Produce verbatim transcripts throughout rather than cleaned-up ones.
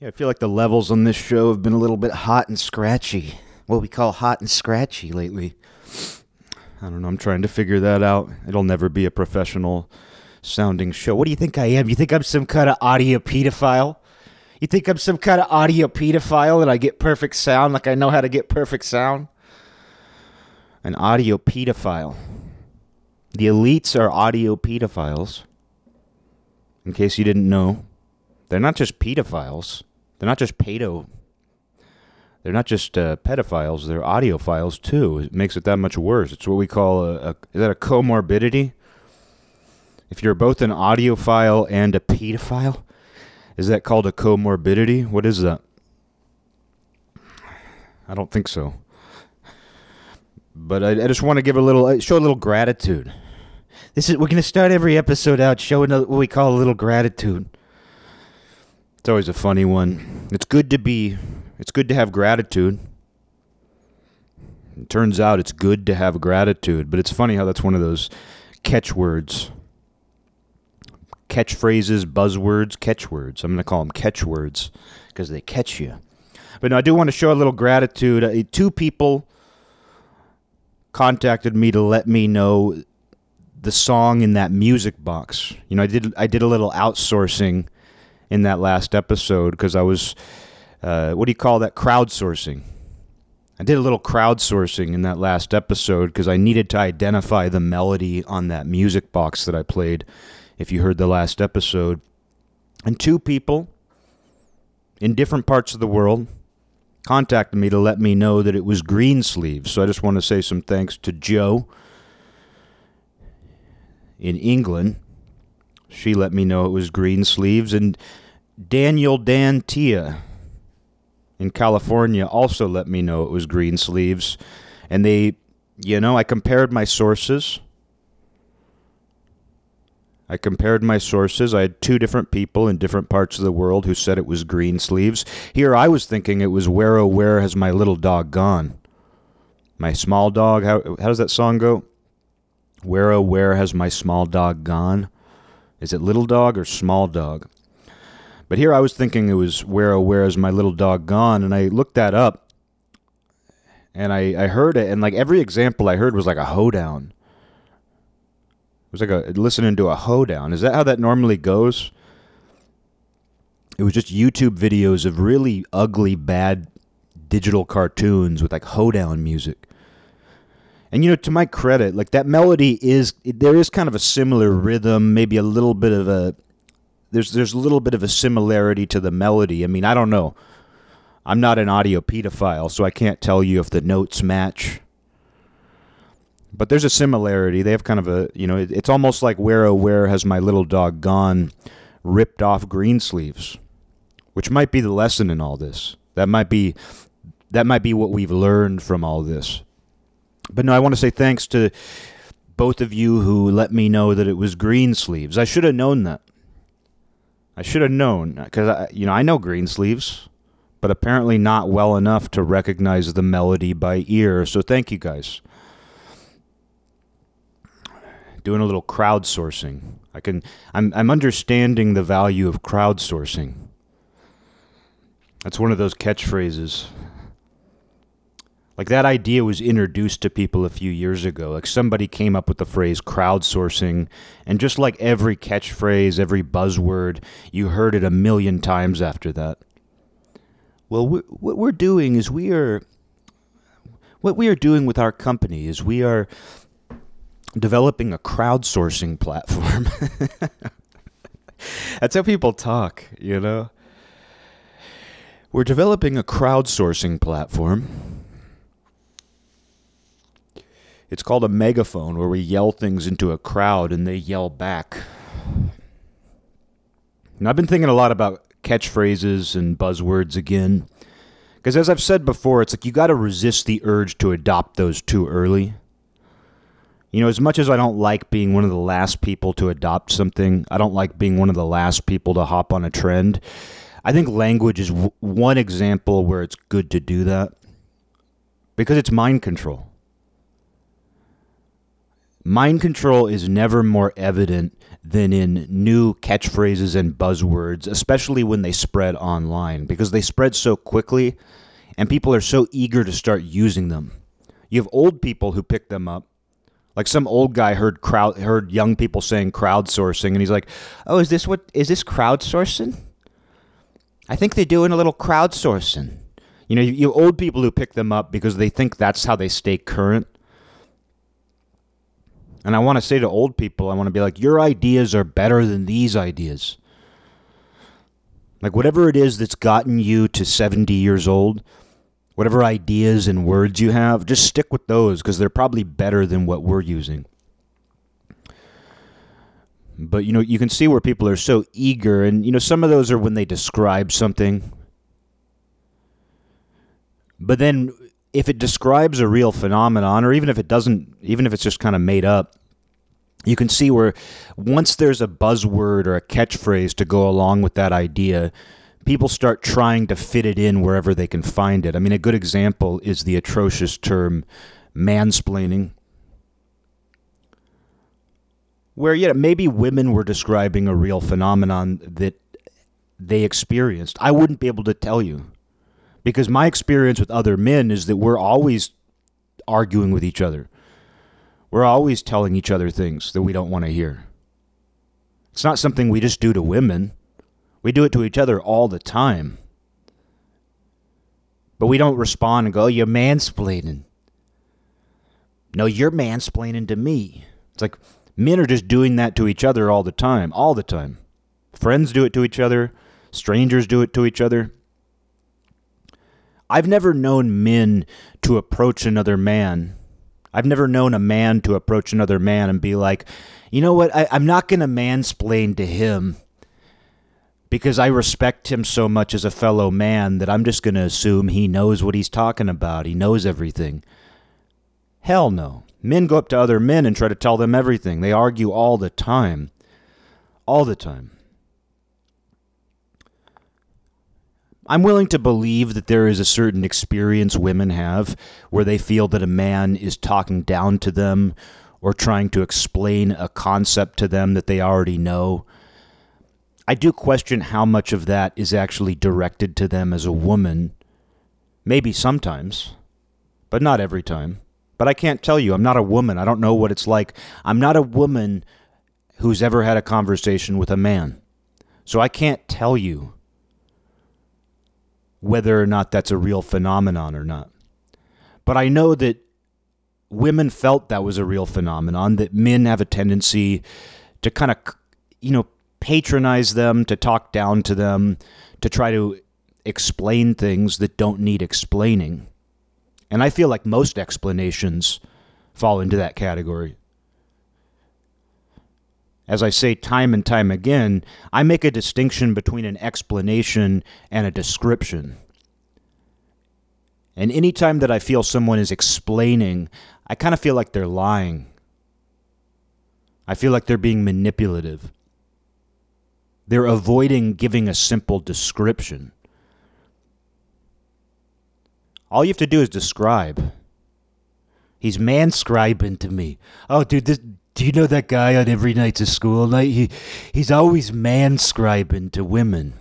Yeah, I feel like the levels on this show have been a little bit hot and scratchy. What we call hot and scratchy lately. I don't know, I'm trying to figure that out. It'll never be a professional sounding show. What do you think I am? You think I'm some kind of audio pedophile? You think I'm some kind of audio pedophile and I get perfect sound like I know how to get perfect sound? An audio pedophile. The elites are audio pedophiles. In case you didn't know, they're not just pedophiles. They're not just pedo. They're not just uh, pedophiles. They're audiophiles too. It makes it that much worse. It's what we call a, a is that a comorbidity? If you're both an audiophile and a pedophile, is that called a comorbidity? What is that? I don't think so. But I, I just want to give a little, show a little gratitude. This is we're going to start every episode out showing what we call a little gratitude. It's always a funny one. It's good to be, it's good to have gratitude. It turns out it's good to have gratitude, but it's funny how that's one of those catchwords. Catchphrases, buzzwords, catchwords. I'm going to call them catchwords because they catch you. But no, I do want to show a little gratitude. Uh, two people contacted me to let me know the song in that music box. You know, I did I did a little outsourcing in that last episode because I was, uh, what do you call that, crowdsourcing. I did a little crowdsourcing in that last episode because I needed to identify the melody on that music box that I played if you heard the last episode. And two people in different parts of the world contacted me to let me know that it was Greensleeves. So I just want to say some thanks to Joe in England. She let me know it was Greensleeves. And Daniel Dantia in California also let me know it was Greensleeves. And they, you know, I compared my sources. I compared my sources. I had two different people in different parts of the world who said it was Greensleeves. Here I was thinking it was Where Oh Where Has My Little Dog Gone? My small dog, how, how does that song go? Where Oh Where Has My Small Dog Gone? Is it Little Dog or Small Dog? But here I was thinking it was Where Oh Where Has My Little Dog Gone? And I looked that up and I, I heard it, and like every example I heard was like a hoedown. It was like a, listening to a hoedown. Is that how that normally goes? It was just YouTube videos of really ugly, bad digital cartoons with like hoedown music. And, you know, to my credit, like that melody is, there is kind of a similar rhythm, maybe a little bit of a, there's, there's a little bit of a similarity to the melody. I mean, I don't know. I'm not an audio pedophile, so I can't tell you if the notes match. But there's a similarity. They have kind of a, you know, it's almost like Where Oh Where Has My Little Dog Gone ripped off Greensleeves, which might be the lesson in all this. That might be, that might be what we've learned from all this. But no, I want to say thanks to both of you who let me know that it was Greensleeves. I should have known that. I should have known because, I, you know, I know Greensleeves, but apparently not well enough to recognize the melody by ear. So thank you guys. Doing a little crowdsourcing. I can. I'm. I'm understanding the value of crowdsourcing. That's one of those catchphrases. Like that idea was introduced to people a few years ago. Like somebody came up with the phrase crowdsourcing, and just like every catchphrase, every buzzword, you heard it a million times after that. Well, we're, what we're doing is we are. What we are doing with our company is we are. Developing a crowdsourcing platform. That's how people talk, you know? We're developing a crowdsourcing platform. It's called a megaphone, where we yell things into a crowd and they yell back. And I've been thinking a lot about catchphrases and buzzwords again. Because as I've said before, it's like you got to resist the urge to adopt those too early. You know, as much as I don't like being one of the last people to adopt something, I don't like being one of the last people to hop on a trend. I think language is w- one example where it's good to do that because it's mind control. Mind control is never more evident than in new catchphrases and buzzwords, especially when they spread online, because they spread so quickly and people are so eager to start using them. You have old people who pick them up. Like some old guy heard crowd heard young people saying crowdsourcing, and he's like, "Oh, is this what is this crowdsourcing? I think they're doing a little crowdsourcing." You know, you, you old people who pick them up because they think that's how they stay current. And I want to say to old people, I want to be like, your ideas are better than these ideas. Like whatever it is that's gotten you to seventy years old, whatever ideas and words you have, just stick with those because they're probably better than what we're using. But, you know, you can see where people are so eager. And, you know, some of those are when they describe something. But then if it describes a real phenomenon, or even if it doesn't, even if it's just kind of made up, you can see where once there's a buzzword or a catchphrase to go along with that idea, people start trying to fit it in wherever they can find it. I mean, a good example is the atrocious term mansplaining, where, yeah, maybe women were describing a real phenomenon that they experienced. I wouldn't be able to tell you, because my experience with other men is that we're always arguing with each other. We're always telling each other things that we don't want to hear. It's not something we just do to women. We do it to each other all the time. But we don't respond and go, oh, you're mansplaining. No, you're mansplaining to me. It's like men are just doing that to each other all the time, all the time. Friends do it to each other. Strangers do it to each other. I've never known men to approach another man. I've never known a man to approach another man and be like, you know what, I, I'm not going to mansplain to him, because I respect him so much as a fellow man that I'm just going to assume he knows what he's talking about. He knows everything. Hell no. Men go up to other men and try to tell them everything. They argue all the time. All the time. I'm willing to believe that there is a certain experience women have where they feel that a man is talking down to them or trying to explain a concept to them that they already know. I do question how much of that is actually directed to them as a woman. Maybe sometimes, but not every time. But I can't tell you. I'm not a woman. I don't know what it's like. I'm not a woman who's ever had a conversation with a man. So I can't tell you whether or not that's a real phenomenon or not. But I know that women felt that was a real phenomenon, that men have a tendency to kind of, you know, patronize them, to talk down to them, to try to explain things that don't need explaining. And I feel like most explanations fall into that category. As I say time and time again, I make a distinction between an explanation and a description. And anytime that I feel someone is explaining, I kind of feel like they're lying. I feel like they're being manipulative. They're avoiding giving a simple description. All you have to do is describe. He's manscribing to me. Oh, dude, this, do you know that guy on Every Night's a School Night? He, he's always manscribing to women.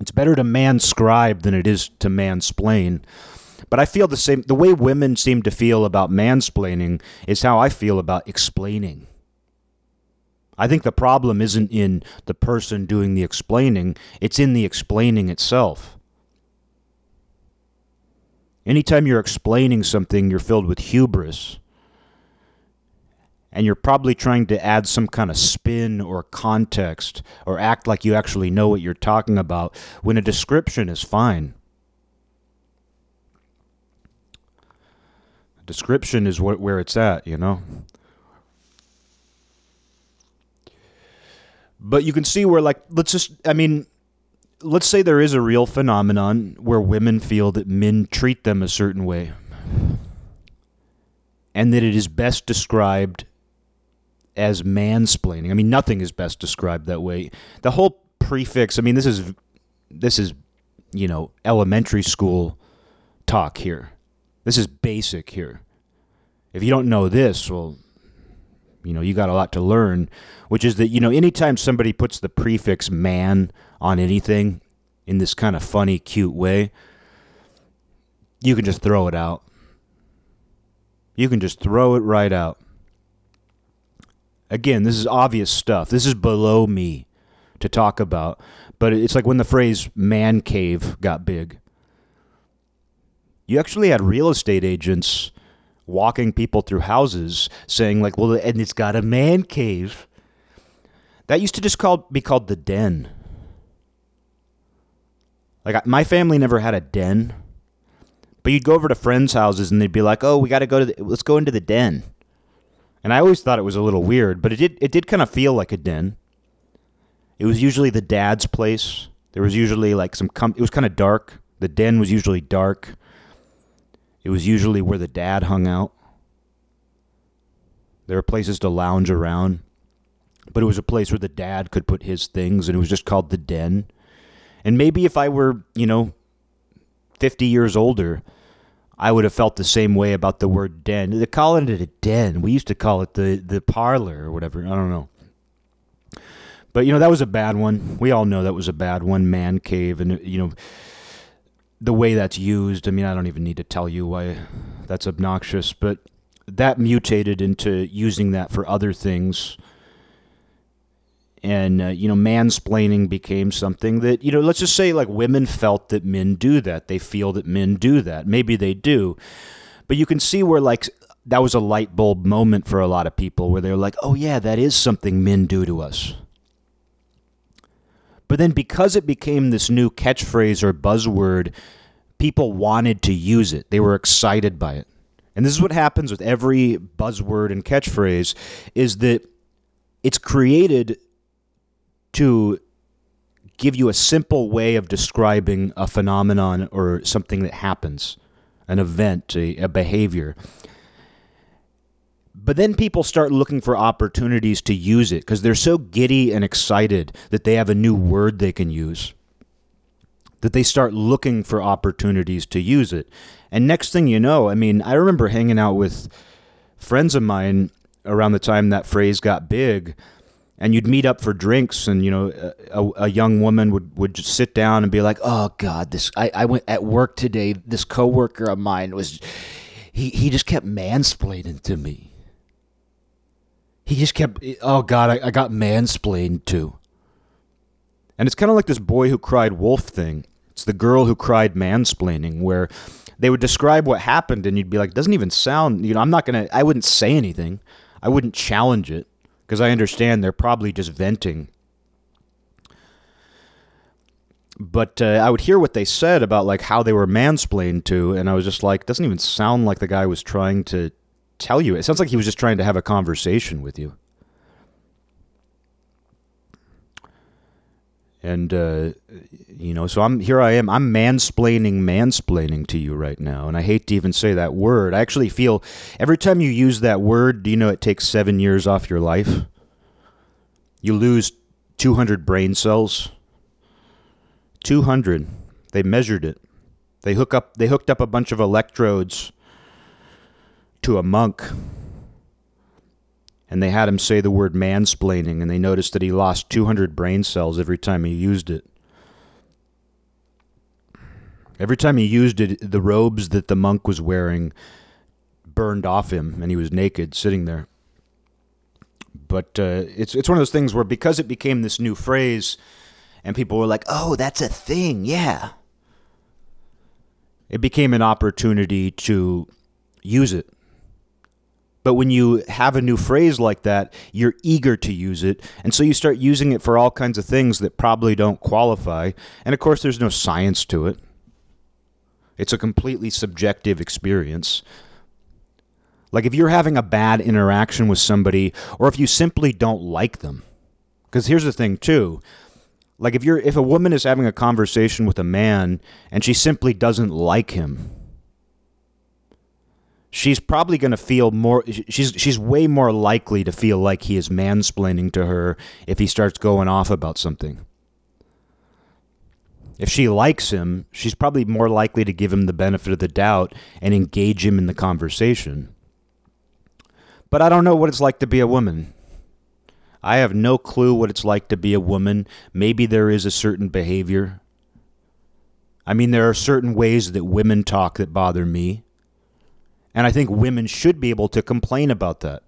It's better to manscribe than it is to mansplain. But I feel the same. The way women seem to feel about mansplaining is how I feel about explaining. I think the problem isn't in the person doing the explaining, it's in the explaining itself. Anytime you're explaining something, you're filled with hubris, and you're probably trying to add some kind of spin or context or act like you actually know what you're talking about, when a description is fine. Description is what, where it's at, you know? But you can see where, like, let's just, I mean, let's say there is a real phenomenon where women feel that men treat them a certain way, and that it is best described as mansplaining. I mean, nothing is best described that way. The whole prefix, I mean, this is, this is, you know, elementary school talk here. This is basic here. If you don't know this, well, you know, you got a lot to learn, which is that, you know, anytime somebody puts the prefix man on anything in this kind of funny, cute way, you can just throw it out. You can just throw it right out. Again, this is obvious stuff. This is below me to talk about. But it's like when the phrase man cave got big. You actually had real estate agents walking people through houses saying like, well, and it's got a man cave. That used to just call, be called the den. Like my family never had a den. But you'd go over to friends' houses and they'd be like, oh, we got to go to, the, let's go into the den. And I always thought it was a little weird, but it did it did kind of feel like a den. It was usually the dad's place. There was usually like some, com- it was kind of dark. The den was usually dark. It was usually where the dad hung out. There were places to lounge around, but it was a place where the dad could put his things, and it was just called the den. And maybe if I were, you know, fifty years older, I would have felt the same way about the word den. They're calling it a den. We used to call it the, the parlor or whatever. I don't know. But, you know, that was a bad one. We all know that was a bad one, man cave. And, you know, the way that's used, I mean, I don't even need to tell you why that's obnoxious. But that mutated into using that for other things. And, uh, you know, mansplaining became something that, you know, let's just say like women felt that men do that. They feel that men do that. Maybe they do. But you can see where like that was a light bulb moment for a lot of people where they're like, oh, yeah, that is something men do to us. But then because it became this new catchphrase or buzzword, people wanted to use it. They were excited by it. And this is what happens with every buzzword and catchphrase is that it's created to give you a simple way of describing a phenomenon or something that happens, an event, a, a behavior. But then people start looking for opportunities to use it because they're so giddy and excited that they have a new word they can use, that they start looking for opportunities to use it. And next thing you know, I mean, I remember hanging out with friends of mine around the time that phrase got big. And you'd meet up for drinks, and you know, a, a young woman would, would just sit down and be like, "Oh God, this I, I went at work today. This coworker of mine was, he he just kept mansplaining to me. He just kept, oh God, I, I got mansplained to." And it's kind of like this boy who cried wolf thing. It's the girl who cried mansplaining, where they would describe what happened, and you'd be like, "Doesn't even sound, you know, I'm not gonna, I wouldn't say anything, I wouldn't challenge it." Because I understand they're probably just venting. But uh, I would hear what they said about like how they were mansplained to, and I was just like, doesn't even sound like the guy was trying to tell you. It sounds like he was just trying to have a conversation with you. And, uh, you know, so I'm here I am. I'm mansplaining, mansplaining to you right now. And I hate to even say that word. I actually feel every time you use that word, do you know it takes seven years off your life? You lose two hundred brain cells. two hundred. They measured it. They hook up. They hooked up a bunch of electrodes to a monk. And they had him say the word mansplaining, and they noticed that he lost two hundred brain cells every time he used it. Every time he used it, the robes that the monk was wearing burned off him, and he was naked, sitting there. But uh, it's it's one of those things where because it became this new phrase, and people were like, oh, that's a thing, yeah. It became an opportunity to use it. But when you have a new phrase like that, you're eager to use it. And so you start using it for all kinds of things that probably don't qualify. And of course, there's no science to it. It's a completely subjective experience. Like if you're having a bad interaction with somebody, or if you simply don't like them. Because here's the thing, too. Like if you're if a woman is having a conversation with a man and she simply doesn't like him, she's probably going to feel more, she's she's way more likely to feel like he is mansplaining to her if he starts going off about something. If she likes him, she's probably more likely to give him the benefit of the doubt and engage him in the conversation. But I don't know what it's like to be a woman. I have no clue what it's like to be a woman. Maybe there is a certain behavior. I mean, there are certain ways that women talk that bother me. And I think women should be able to complain about that.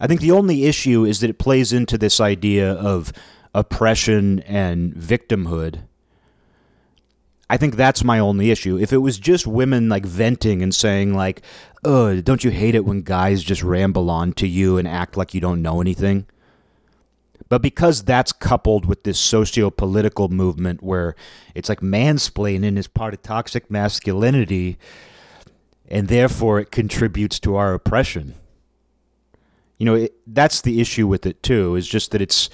I think the only issue is that it plays into this idea of oppression and victimhood. I think that's my only issue. If it was just women like venting and saying like, oh, don't you hate it when guys just ramble on to you and act like you don't know anything? But because that's coupled with this socio-political movement where it's like mansplaining is part of toxic masculinity, and therefore it contributes to our oppression. You know, it, that's the issue with it too, is just that it's,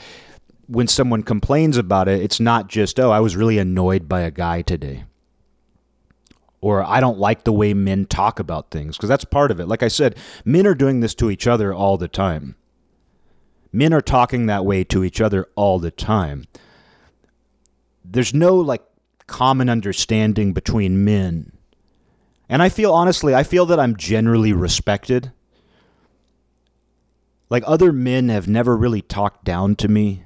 when someone complains about it, it's not just, oh, I was really annoyed by a guy today. Or I don't like the way men talk about things, because that's part of it. Like I said, men are doing this to each other all the time. Men are talking that way to each other all the time. There's no like common understanding between men. And I feel, honestly, I feel that I'm generally respected. Like, other men have never really talked down to me.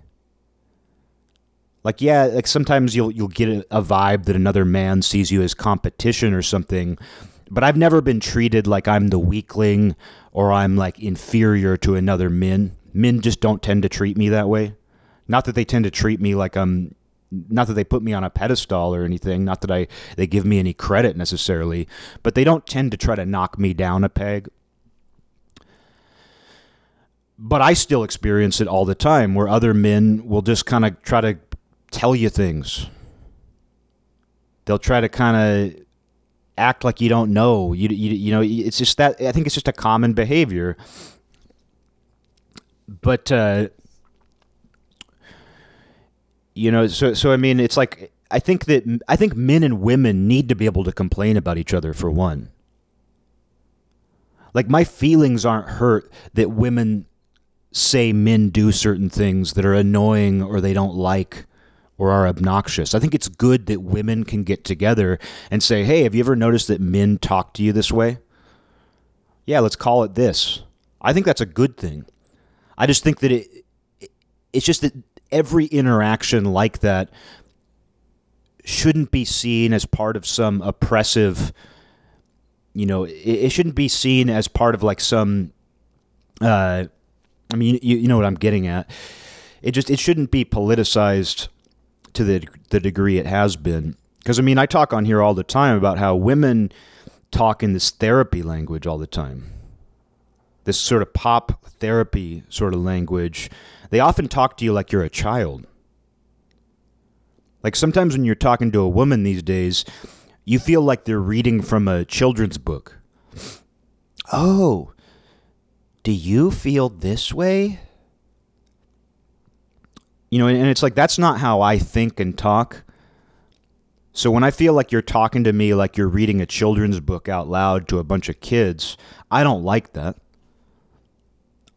Like, yeah, like sometimes you'll you'll get a vibe that another man sees you as competition or something, but I've never been treated like I'm the weakling or I'm like inferior to another men. Men just don't tend to treat me that way. Not that they tend to treat me like I'm, not that they put me on a pedestal or anything, not that I they give me any credit necessarily, but they don't tend to try to knock me down a peg. But I still experience it all the time where other men will just kind of try to tell you things. They'll try to kind of act like you don't know. You, you you know, it's just that, I think it's just a common behavior. But, uh, you know, so, so I mean, it's like, I think that, I think men and women need to be able to complain about each other, for one. Like, my feelings aren't hurt that women say men do certain things that are annoying or they don't like or are obnoxious. I think it's good that women can get together and say, hey, have you ever noticed that men talk to you this way? Yeah, let's call it this. I think that's a good thing. I just think that it, it's just that every interaction like that shouldn't be seen as part of some oppressive, you know, it, it shouldn't be seen as part of like some, uh, I mean, you, you know what I'm getting at. It just, it shouldn't be politicized to the the degree it has been. Because, I mean, I talk on here all the time about how women talk in this therapy language all the time. This sort of pop therapy sort of language. They often talk to you like you're a child. Like, sometimes when you're talking to a woman these days, you feel like they're reading from a children's book. Oh, do you feel this way? You know, and it's like, that's not how I think and talk. So when I feel like you're talking to me like you're reading a children's book out loud to a bunch of kids, I don't like that.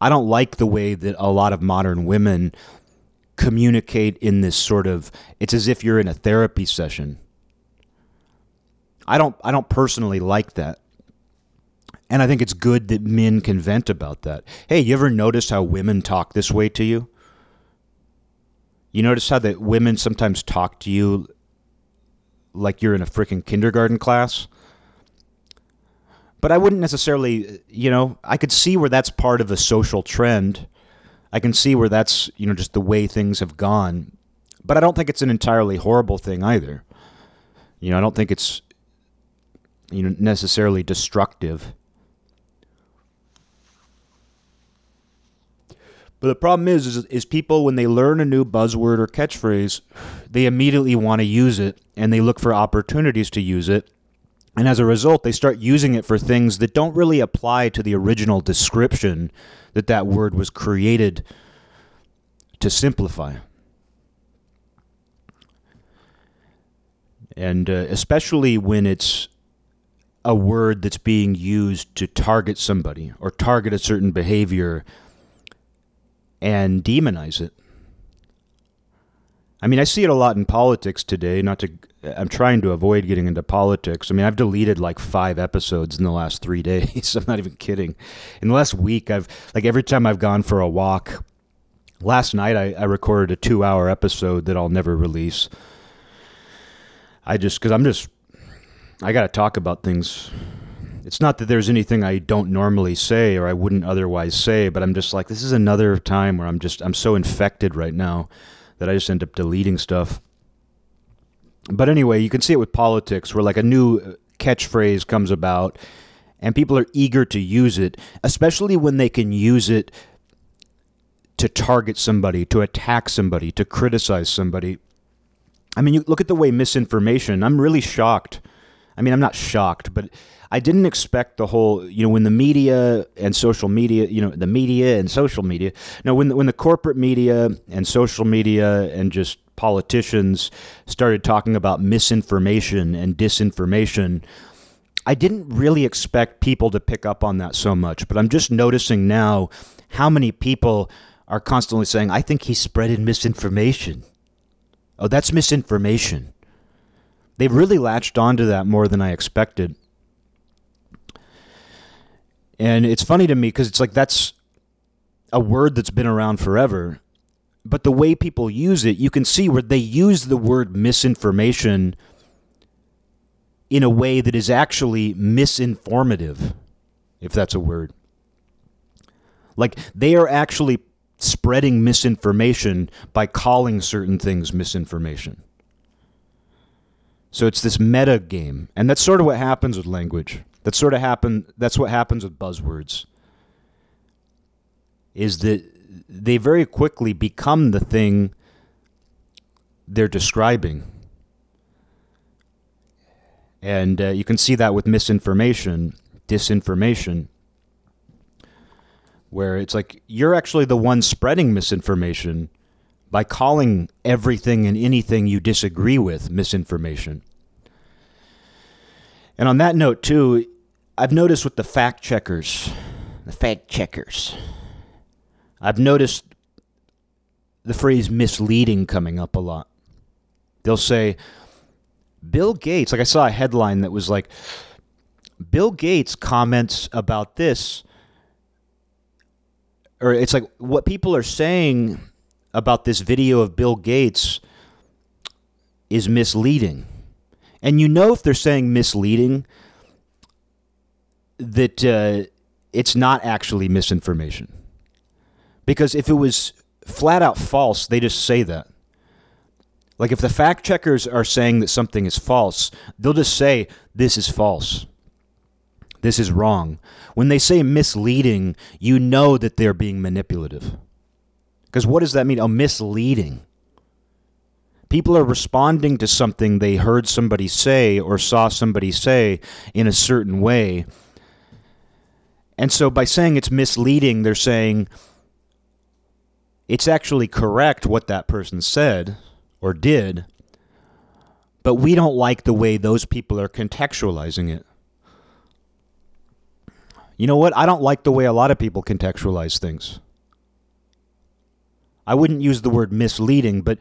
I don't like the way that a lot of modern women communicate in this sort of, it's as if you're in a therapy session. I don't I don't personally like that. And I think it's good that men can vent about that. Hey, you ever notice how women talk this way to you? You notice how that women sometimes talk to you like you're in a freaking kindergarten class? But I wouldn't necessarily, you know, I could see where that's part of a social trend. I can see where that's, you know, just the way things have gone. But I don't think it's an entirely horrible thing either. You know, I don't think it's, you know, necessarily destructive. But the problem is, is, is people, when they learn a new buzzword or catchphrase, they immediately want to use it, and they look for opportunities to use it. And as a result, they start using it for things that don't really apply to the original description that that word was created to simplify. And uh, especially when it's a word that's being used to target somebody or target a certain behavior and demonize it. I mean, I see it a lot in politics today. Not to, I'm trying to avoid getting into politics. I mean, I've deleted like five episodes in the last three days. I'm not even kidding. In the last week, I've like every time I've gone for a walk. Last night, I, I recorded a two-hour episode that I'll never release. I just because I'm just I got to talk about things. It's not that there's anything I don't normally say or I wouldn't otherwise say, but I'm just like, this is another time where I'm just I'm so infected right now that I just end up deleting stuff. But anyway, you can see it with politics where like a new catchphrase comes about and people are eager to use it, especially when they can use it to target somebody, to attack somebody, to criticize somebody. I mean, you look at the way misinformation, I'm really shocked. I mean, I'm not shocked, but I didn't expect the whole, you know, when the media and social media, you know, the media and social media, no, when the, when the corporate media and social media and just politicians started talking about misinformation and disinformation, I didn't really expect people to pick up on that so much, but I'm just noticing now how many people are constantly saying, I think he's spreading misinformation. Oh, that's misinformation. They've really latched onto that more than I expected. And it's funny to me because it's like that's a word that's been around forever. But the way people use it, you can see where they use the word misinformation in a way that is actually misinformative, if that's a word. Like they are actually spreading misinformation by calling certain things misinformation. So it's this meta game. And that's sort of what happens with language. That sort of happen, that's what happens with buzzwords. Is that they very quickly become the thing they're describing. And uh, you can see that with misinformation, disinformation, where it's like you're actually the one spreading misinformation by calling everything and anything you disagree with misinformation. And on that note, too, I've noticed with the fact checkers, the fact checkers, I've noticed the phrase misleading coming up a lot. They'll say, Bill Gates, like I saw a headline that was like, Bill Gates comments about this, or it's like what people are saying about this video of Bill Gates is misleading. And you know if they're saying misleading that uh, it's not actually misinformation. Because if it was flat out false, they just say that. Like if the fact checkers are saying that something is false, they'll just say, this is false. This is wrong. When they say misleading, you know that they're being manipulative. Because what does that mean? Oh, misleading. People are responding to something they heard somebody say or saw somebody say in a certain way. And so by saying it's misleading, they're saying it's actually correct what that person said or did, but we don't like the way those people are contextualizing it. You know what? I don't like the way a lot of people contextualize things. I wouldn't use the word misleading, but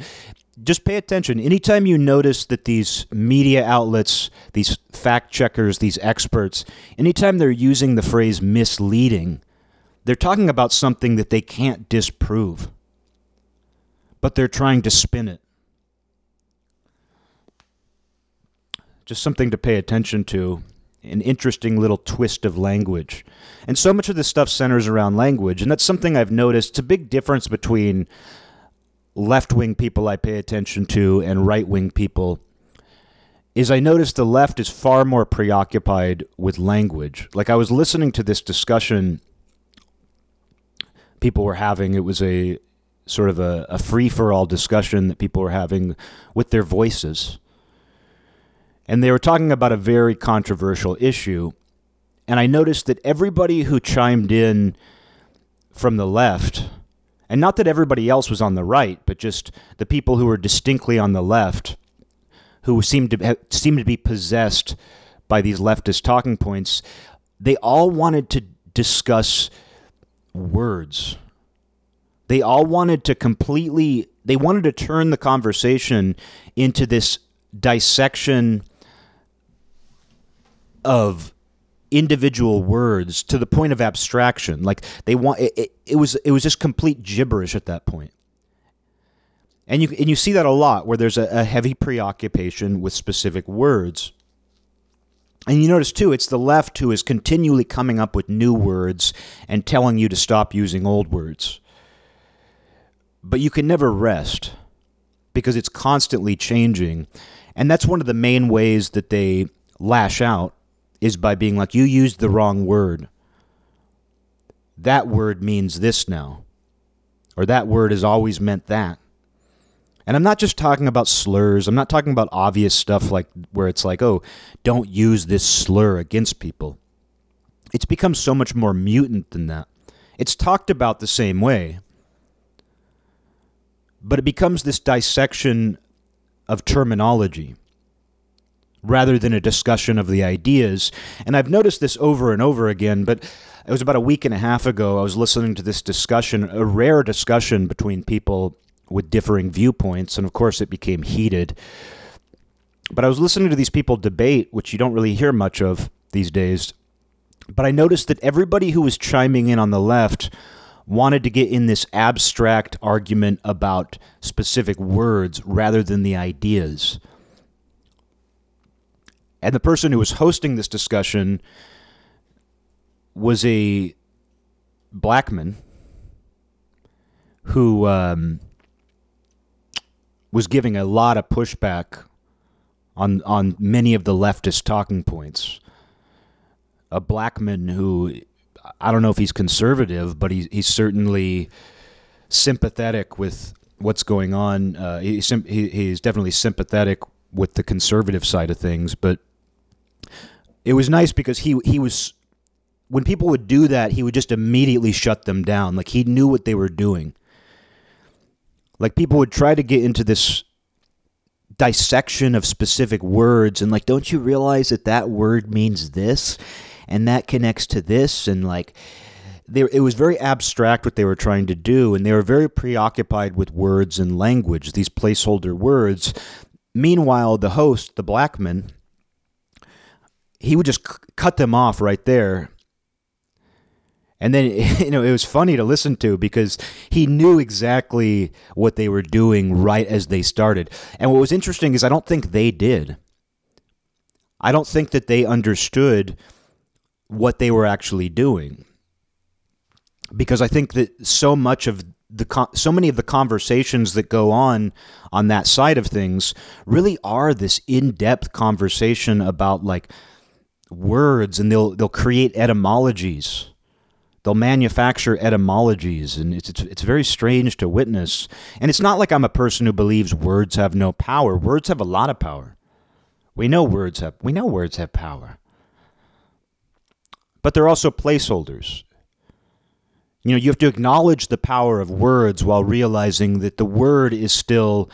just pay attention. Anytime you notice that these media outlets, these fact checkers, these experts, anytime they're using the phrase misleading, they're talking about something that they can't disprove, but they're trying to spin it. Just something to pay attention to, an interesting little twist of language. And so much of this stuff centers around language, and that's something I've noticed. It's a big difference between left-wing people I pay attention to and right-wing people is I noticed the left is far more preoccupied with language. Like I was listening to this discussion people were having. It was a sort of a, a free-for-all discussion that people were having with their voices. And they were talking about a very controversial issue. And I noticed that everybody who chimed in from the left, and not that everybody else was on the right, but just the people who were distinctly on the left, who seemed to seemed to be possessed by these leftist talking points, they all wanted to discuss words. They all wanted to completely, they wanted to turn the conversation into this dissection of individual words to the point of abstraction. Like they want, it, it, it was, it was just complete gibberish at that point. And you, and you see that a lot where there's a, a heavy preoccupation with specific words. And you notice, too, it's the left who is continually coming up with new words and telling you to stop using old words. But you can never rest because it's constantly changing. And that's one of the main ways that they lash out is by being like, you used the wrong word. That word means this now. Or that word has always meant that. And I'm not just talking about slurs. I'm not talking about obvious stuff like where it's like, oh, don't use this slur against people. It's become so much more mutant than that. It's talked about the same way, but it becomes this dissection of terminology rather than a discussion of the ideas. And I've noticed this over and over again, but it was about a week and a half ago, I was listening to this discussion, a rare discussion between people with differing viewpoints, and of course it became heated. But I was listening to these people debate, which you don't really hear much of these days, but I noticed that everybody who was chiming in on the left wanted to get in this abstract argument about specific words rather than the ideas. And the person who was hosting this discussion was a black man who um, was giving a lot of pushback on on many of the leftist talking points. A black man who, I don't know if he's conservative, but he, he's certainly sympathetic with what's going on. Uh, he, he, he's definitely sympathetic with the conservative side of things, but it was nice because he he was, when people would do that, he would just immediately shut them down. Like he knew what they were doing. Like people would try to get into this dissection of specific words and like, don't you realize that that word means this and that connects to this? And like, they, it was very abstract what they were trying to do. And they were very preoccupied with words and language, these placeholder words. Meanwhile, the host, the black man, he would just c- cut them off right there. And then, you know, it was funny to listen to because he knew exactly what they were doing right as they started. And what was interesting is I don't think they did. I don't think that they understood what they were actually doing. Because I think that so much of the so many of the conversations that go on on that side of things really are this in-depth conversation about like words, and they'll they'll create etymologies. They'll manufacture etymologies, and it's, it's it's very strange to witness. And it's not like I'm a person who believes words have no power. Words have a lot of power. We know words have we know words have power. But they're also placeholders. You know, you have to acknowledge the power of words while realizing that the word is still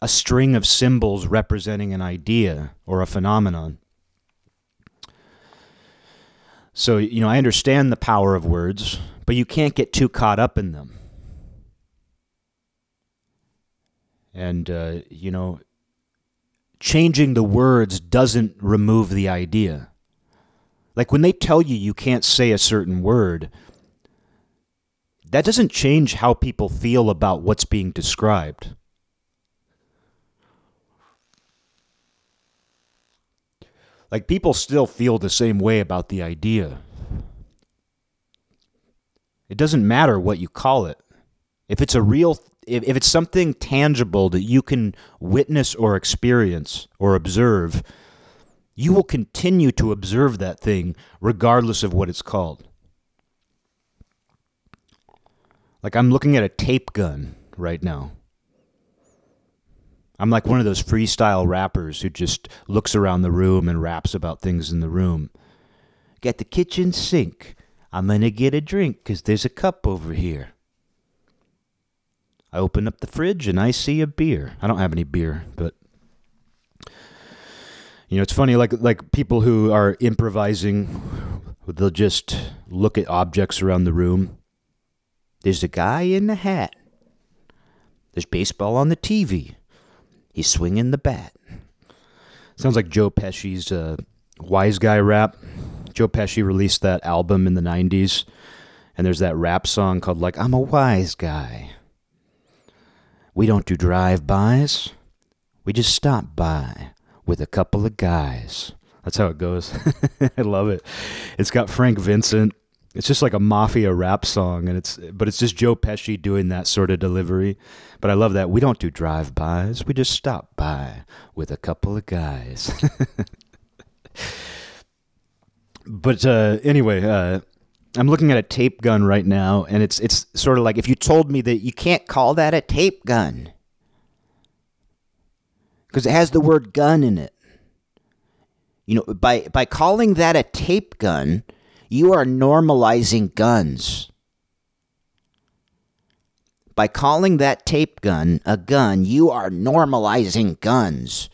a string of symbols representing an idea or a phenomenon. So, you know, I understand the power of words, but you can't get too caught up in them. And, uh, you know, changing the words doesn't remove the idea. Like when they tell you you can't say a certain word, that doesn't change how people feel about what's being described. Like, people still feel the same way about the idea. It doesn't matter what you call it. If it's a real, if, if it's something tangible that you can witness or experience or observe, you will continue to observe that thing regardless of what it's called. Like, I'm looking at a tape gun right now. I'm like one of those freestyle rappers who just looks around the room and raps about things in the room. Got the kitchen sink. I'm going to get a drink because there's a cup over here. I open up the fridge and I see a beer. I don't have any beer, but... You know, it's funny, like like people who are improvising, they'll just look at objects around the room There's the guy in the hat. There's baseball on the T V. He's swinging the bat. Sounds like Joe Pesci's uh, Wise Guy rap. Joe Pesci released that album in the nineties, and there's that rap song called, like, I'm a Wise Guy. We don't do drive-bys. We just stop by with a couple of guys. That's how it goes. I love it. It's got Frank Vincent. It's just like a mafia rap song, and it's but it's just Joe Pesci doing that sort of delivery. But I love that. We don't do drive-bys. We just stop by with a couple of guys. But uh, anyway, uh, I'm looking at a tape gun right now, and it's it's sort of like if you told me that you can't call that a tape gun because it has the word gun in it. You know, by by calling that a tape gun, you are normalizing guns. By calling that tape gun a gun, you are normalizing guns.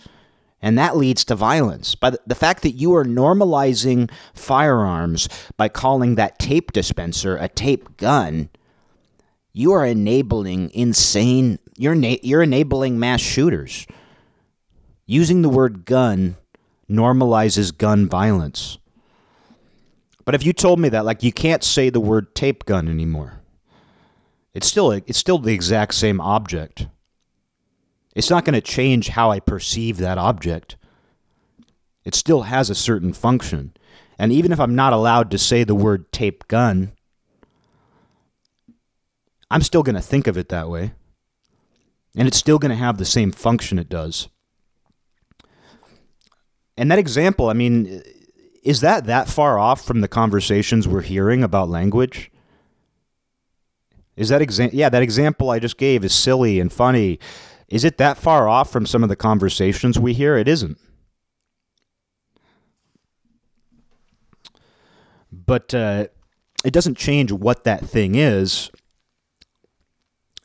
And that leads to violence. By the, the fact that you are normalizing firearms by calling that tape dispenser a tape gun, you are enabling insane, you're, na- you're enabling mass shooters. Using the word gun normalizes gun violence. But if you told me that, like, you can't say the word tape gun anymore, it's still it's still the exact same object. It's not going to change how I perceive that object. It still has a certain function. And even if I'm not allowed to say the word tape gun, I'm still going to think of it that way. And it's still going to have the same function it does. And that example, I mean, is that that far off from the conversations we're hearing about language? Is that exa- yeah, that example I just gave is silly and funny. Is it that far off from some of the conversations we hear? It isn't. But uh, it doesn't change what that thing is.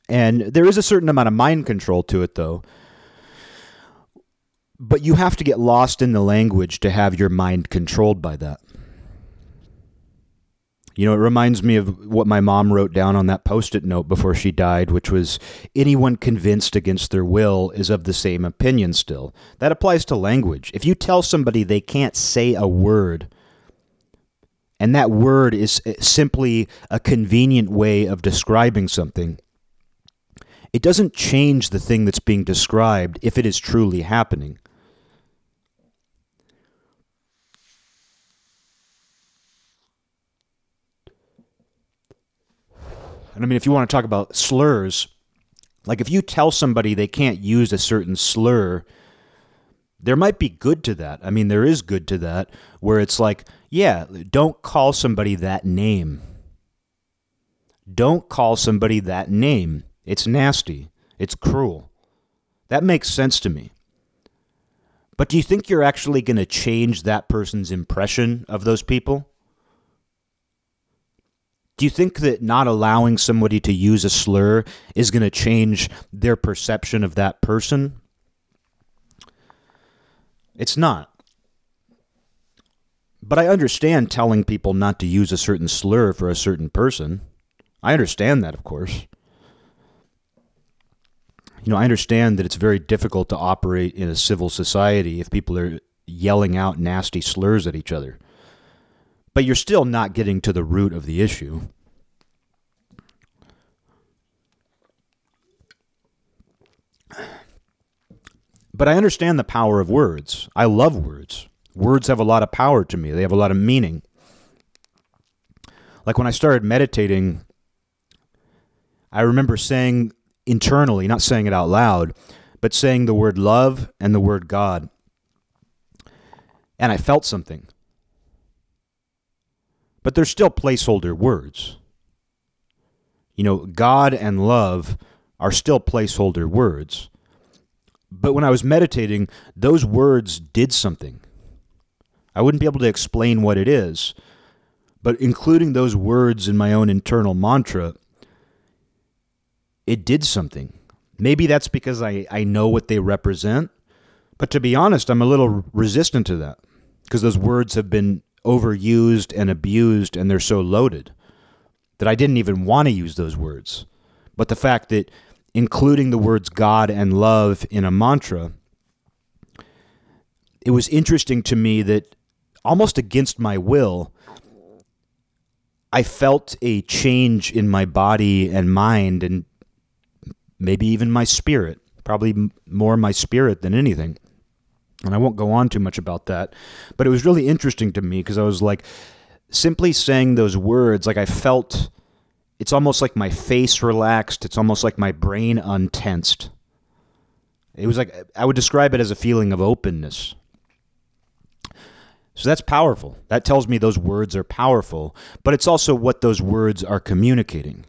And there is a certain amount of mind control to it, though. But you have to get lost in the language to have your mind controlled by that. You know, it reminds me of what my mom wrote down on that Post-it note before she died, which was, anyone convinced against their will is of the same opinion still. That applies to language. If you tell somebody they can't say a word, and that word is simply a convenient way of describing something, it doesn't change the thing that's being described if it is truly happening. And I mean, if you want to talk about slurs, like if you tell somebody they can't use a certain slur, there might be good to that. I mean, there is good to that, where it's like, yeah, don't call somebody that name. Don't call somebody that name. It's nasty. It's cruel. That makes sense to me. But do you think you're actually going to change that person's impression of those people? Do you think that not allowing somebody to use a slur is going to change their perception of that person? It's not. But I understand telling people not to use a certain slur for a certain person. I understand that, of course. You know, I understand that it's very difficult to operate in a civil society if people are yelling out nasty slurs at each other. But you're still not getting to the root of the issue. But I understand the power of words. I love words. Words have a lot of power to me. They have a lot of meaning. Like when I started meditating, I remember saying internally, not saying it out loud, but saying the word love and the word God. And I felt something. But they're still placeholder words. You know, God and love are still placeholder words. But when I was meditating, those words did something. I wouldn't be able to explain what it is, but including those words in my own internal mantra, it did something. Maybe that's because I, I know what they represent, but to be honest, I'm a little resistant to that because those words have been overused and abused, and they're so loaded. that I didn't even want to use those words. But the fact that including the words God and love in a mantra, it was interesting to me that almost against my will, I felt a change in my body and mind and maybe even my spirit, probably more my spirit than anything. And I won't go on too much about that, but it was really interesting to me because I was like, simply saying those words, like I felt, it's almost like my face relaxed. It's almost like my brain untensed. It was like, I would describe it as a feeling of openness. So that's powerful. That tells me those words are powerful, but it's also what those words are communicating.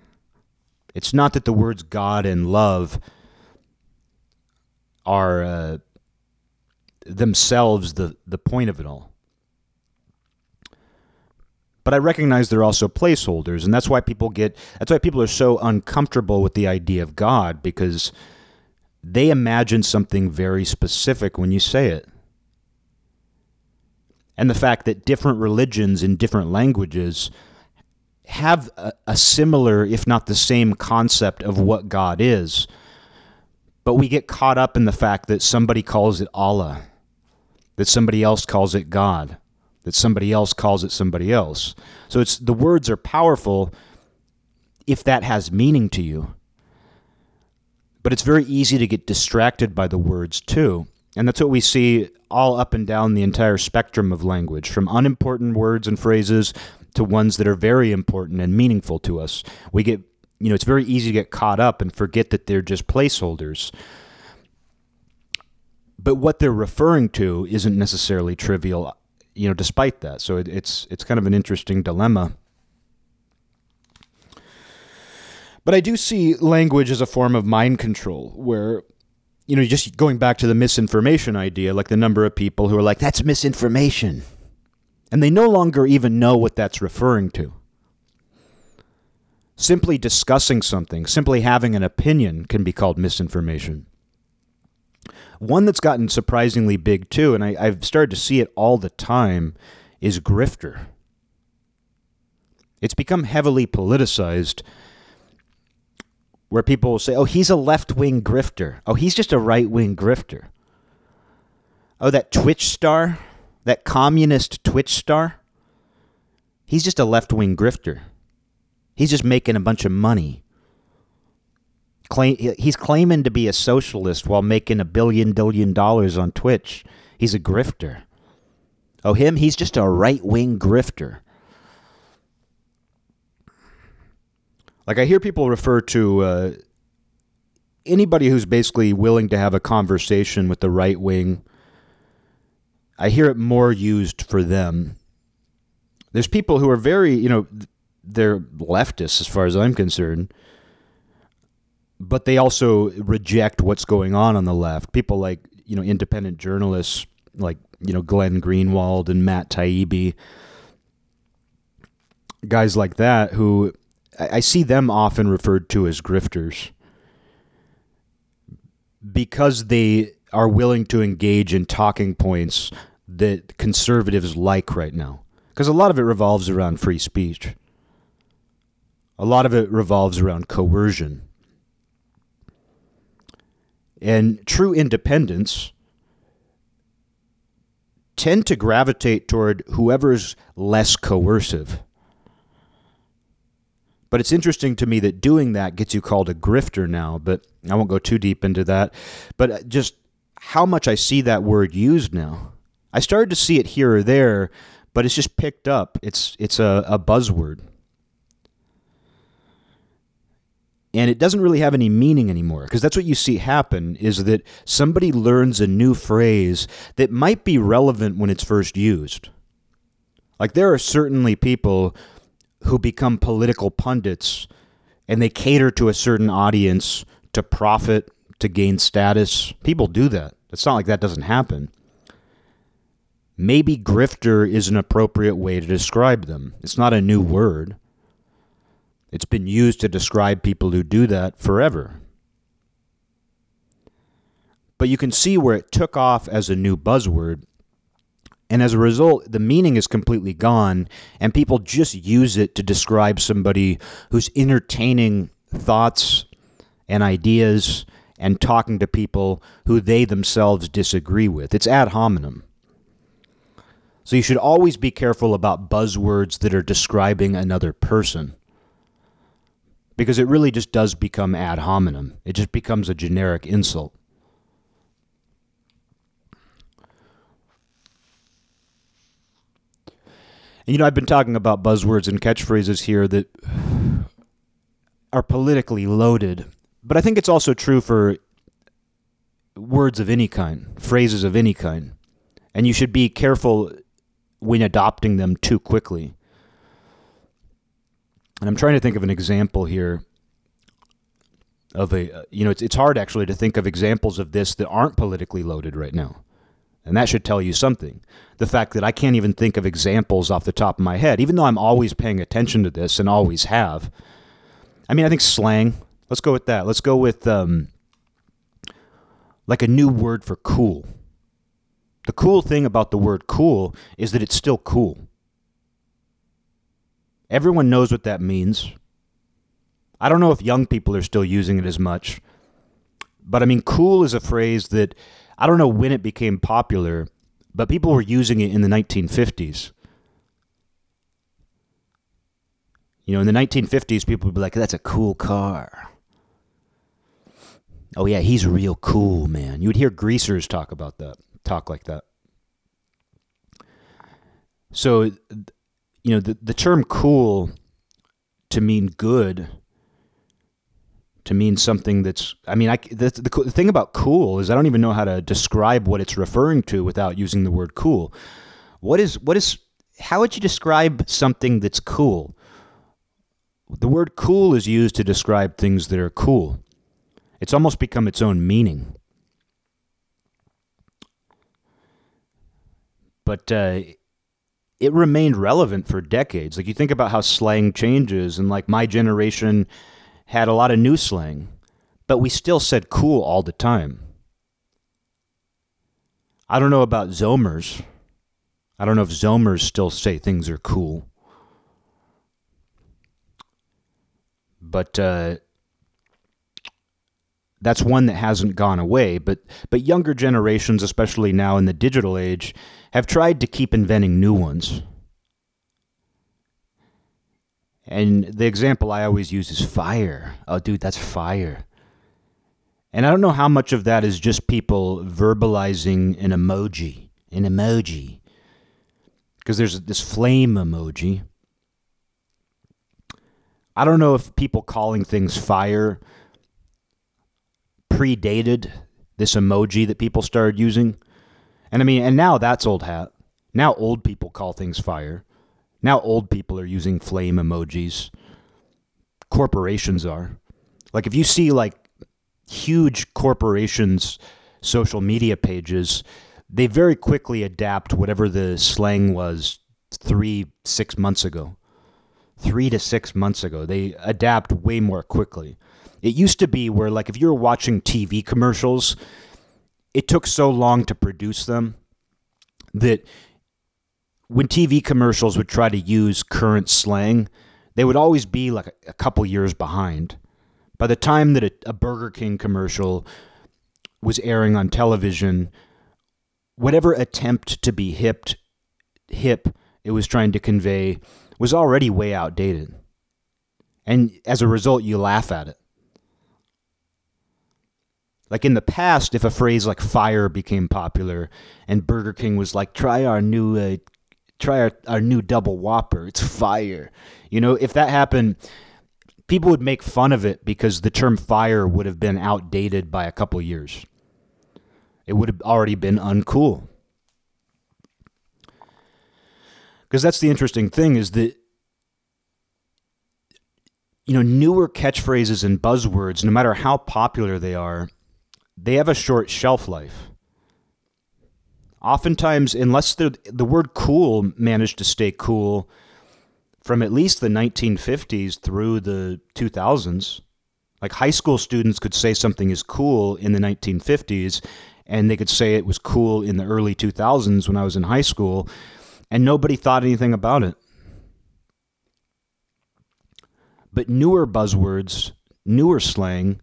It's not that the words God and love are uh, themselves the, the point of it all. But I recognize they're also placeholders, and that's why people get, that's why people are so uncomfortable with the idea of God, because they imagine something very specific when you say it. And the fact that different religions in different languages have a, a similar, if not the same, concept of what God is, but we get caught up in the fact that somebody calls it Allah, that somebody else calls it God, that somebody else calls it somebody else. So it's, the words are powerful if that has meaning to you. But it's very easy to get distracted by the words too. And that's what we see all up and down the entire spectrum of language, from unimportant words and phrases to ones that are very important and meaningful to us. We get, you know, it's very easy to get caught up and forget that they're just placeholders. But what they're referring to isn't necessarily trivial, you know, despite that. So it, it's it's kind of an interesting dilemma. But I do see language as a form of mind control where, you know, just going back to the misinformation idea, like the number of people who are like, that's misinformation. And they no longer even know what that's referring to. Simply discussing something, simply having an opinion can be called misinformation. One that's gotten surprisingly big too, and I, I've started to see it all the time, is grifter. It's become heavily politicized, where people will say, oh, he's a left-wing grifter. Oh, he's just a right-wing grifter. Oh, that Twitch star, that communist Twitch star, he's just a left-wing grifter. He's just making a bunch of money. He's claiming to be a socialist while making a billion, billion dollars on Twitch. He's a grifter. Oh, him? He's just a right-wing grifter. Like, I hear people refer to uh, anybody who's basically willing to have a conversation with the right wing. I hear it more used for them. There's people who are very, you know, they're leftists as far as I'm concerned, but they also reject what's going on on the left. People like, you know, independent journalists like, you know, Glenn Greenwald and Matt Taibbi, guys like that who I see them often referred to as grifters because they are willing to engage in talking points that conservatives like right now. Because a lot of it revolves around free speech. A lot of it revolves around coercion. And true independents tend to gravitate toward whoever's less coercive. But it's interesting to me that doing that gets you called a grifter now, but I won't go too deep into that. But just how much I see that word used now. I started to see it here or there, but it's just picked up. It's it's a, a buzzword. And it doesn't really have any meaning anymore, because that's what you see happen, is that somebody learns a new phrase that might be relevant when it's first used. Like, there are certainly people who become political pundits, and they cater to a certain audience to profit, to gain status. People do that. It's not like that doesn't happen. Maybe grifter is an appropriate way to describe them. It's not a new word. It's been used to describe people who do that forever. But you can see where it took off as a new buzzword And as a result, the meaning is completely gone, and people just use it to describe somebody who's entertaining thoughts and ideas and talking to people who they themselves disagree with. It's ad hominem. So you should always be careful about buzzwords that are describing another person, because it really just does become ad hominem. It just becomes a generic insult. And, you know, I've been talking about buzzwords and catchphrases here that are politically loaded, but I think it's also true for words of any kind, phrases of any kind. And you should be careful when adopting them too quickly. And I'm trying to think of an example here of a, you know, it's it's hard actually to think of examples of this that aren't politically loaded right now. And that should tell you something. The fact that I can't even think of examples off the top of my head, even though I'm always paying attention to this and always have. I mean, I think slang, let's go with that. Let's go with um, like a new word for cool. The cool thing about the word cool is that it's still cool. Everyone knows what that means. I don't know if young people are still using it as much. But I mean, cool is a phrase that, I don't know when it became popular, but people were using it in the nineteen fifties. You know, in the nineteen fifties, people would be like, that's a cool car. Oh, yeah, he's real cool, man. You would hear greasers talk about that, talk like that. So, you know, the, the term cool to mean good, to mean something that's, I mean, I, the, the, the thing about cool is I don't even know how to describe what it's referring to without using the word cool. What is, what is, how would you describe something that's cool? The word cool is used to describe things that are cool. It's almost become its own meaning. But uh, it remained relevant for decades. Like, you think about how slang changes, and like my generation had a lot of new slang, but we still said cool all the time. I don't know about Zomers. I don't know if Zomers still say things are cool. But uh, that's one that hasn't gone away. But but younger generations, especially now in the digital age, have tried to keep inventing new ones. And the example I always use is fire. Oh, dude, that's fire. And I don't know how much of that is just people verbalizing an emoji, an emoji. Because there's this flame emoji. I don't know if people calling things fire predated this emoji that people started using. And I mean, and now that's old hat. Now old people call things fire. Now old people are using flame emojis. Corporations are. Like, if you see like huge corporations' social media pages, they very quickly adapt whatever the slang was three, six months ago. Three to six months ago. They adapt way more quickly. It used to be where, like, if you were watching T V commercials, it took so long to produce them that when T V commercials would try to use current slang, they would always be like a, a couple years behind. By the time that a, a Burger King commercial was airing on television, whatever attempt to be hip, hip it was trying to convey was already way outdated. And as a result, you laugh at it. Like, in the past, if a phrase like fire became popular and Burger King was like, try our new... Uh, try our, our new double whopper, it's fire. You know, if that happened, people would make fun of it because the term fire would have been outdated by a couple years. It would have already been uncool. Because that's the interesting thing, is that, you know, newer catchphrases and buzzwords, no matter how popular they are, they have a short shelf life. Oftentimes, unless the the word cool managed to stay cool from at least the nineteen fifties through the two thousands, like high school students could say something is cool in the nineteen fifties and they could say it was cool in the early two thousands when I was in high school, and nobody thought anything about it. But newer buzzwords, newer slang,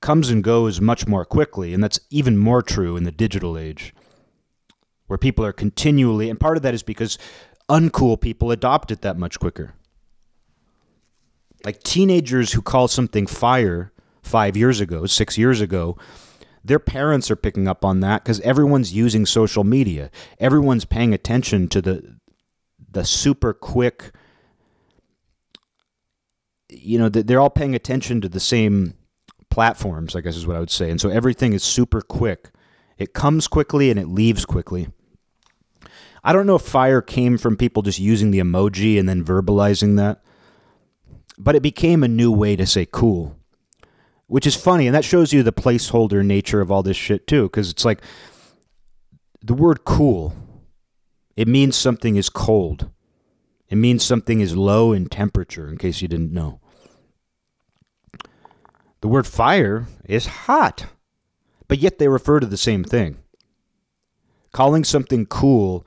comes and goes much more quickly, and that's even more true in the digital age, where people are continually, and part of that is because uncool people adopt it that much quicker. Like teenagers who call something fire five years ago, six years ago, their parents are picking up on that because everyone's using social media. Everyone's paying attention to the the super quick, you know, they're all paying attention to the same platforms, I guess is what I would say. And so everything is super quick. It comes quickly and it leaves quickly. I don't know if fire came from people just using the emoji and then verbalizing that, but it became a new way to say cool, which is funny. And that shows you the placeholder nature of all this shit too, because it's like the word cool, it means something is cold. It means something is low in temperature, in case you didn't know. The word fire is hot, but yet they refer to the same thing. Calling something cool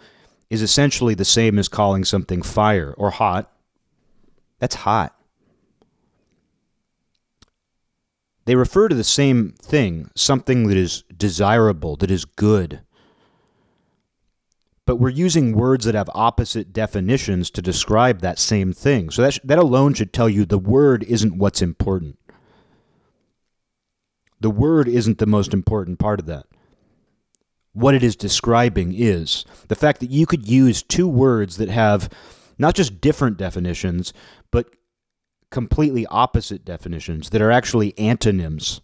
is essentially the same as calling something fire or hot. That's hot. They refer to the same thing, something that is desirable, that is good. But we're using words that have opposite definitions to describe that same thing. So that sh- that alone should tell you the word isn't what's important. The word isn't the most important part of that. What it is describing is the fact that you could use two words that have not just different definitions, but completely opposite definitions that are actually antonyms.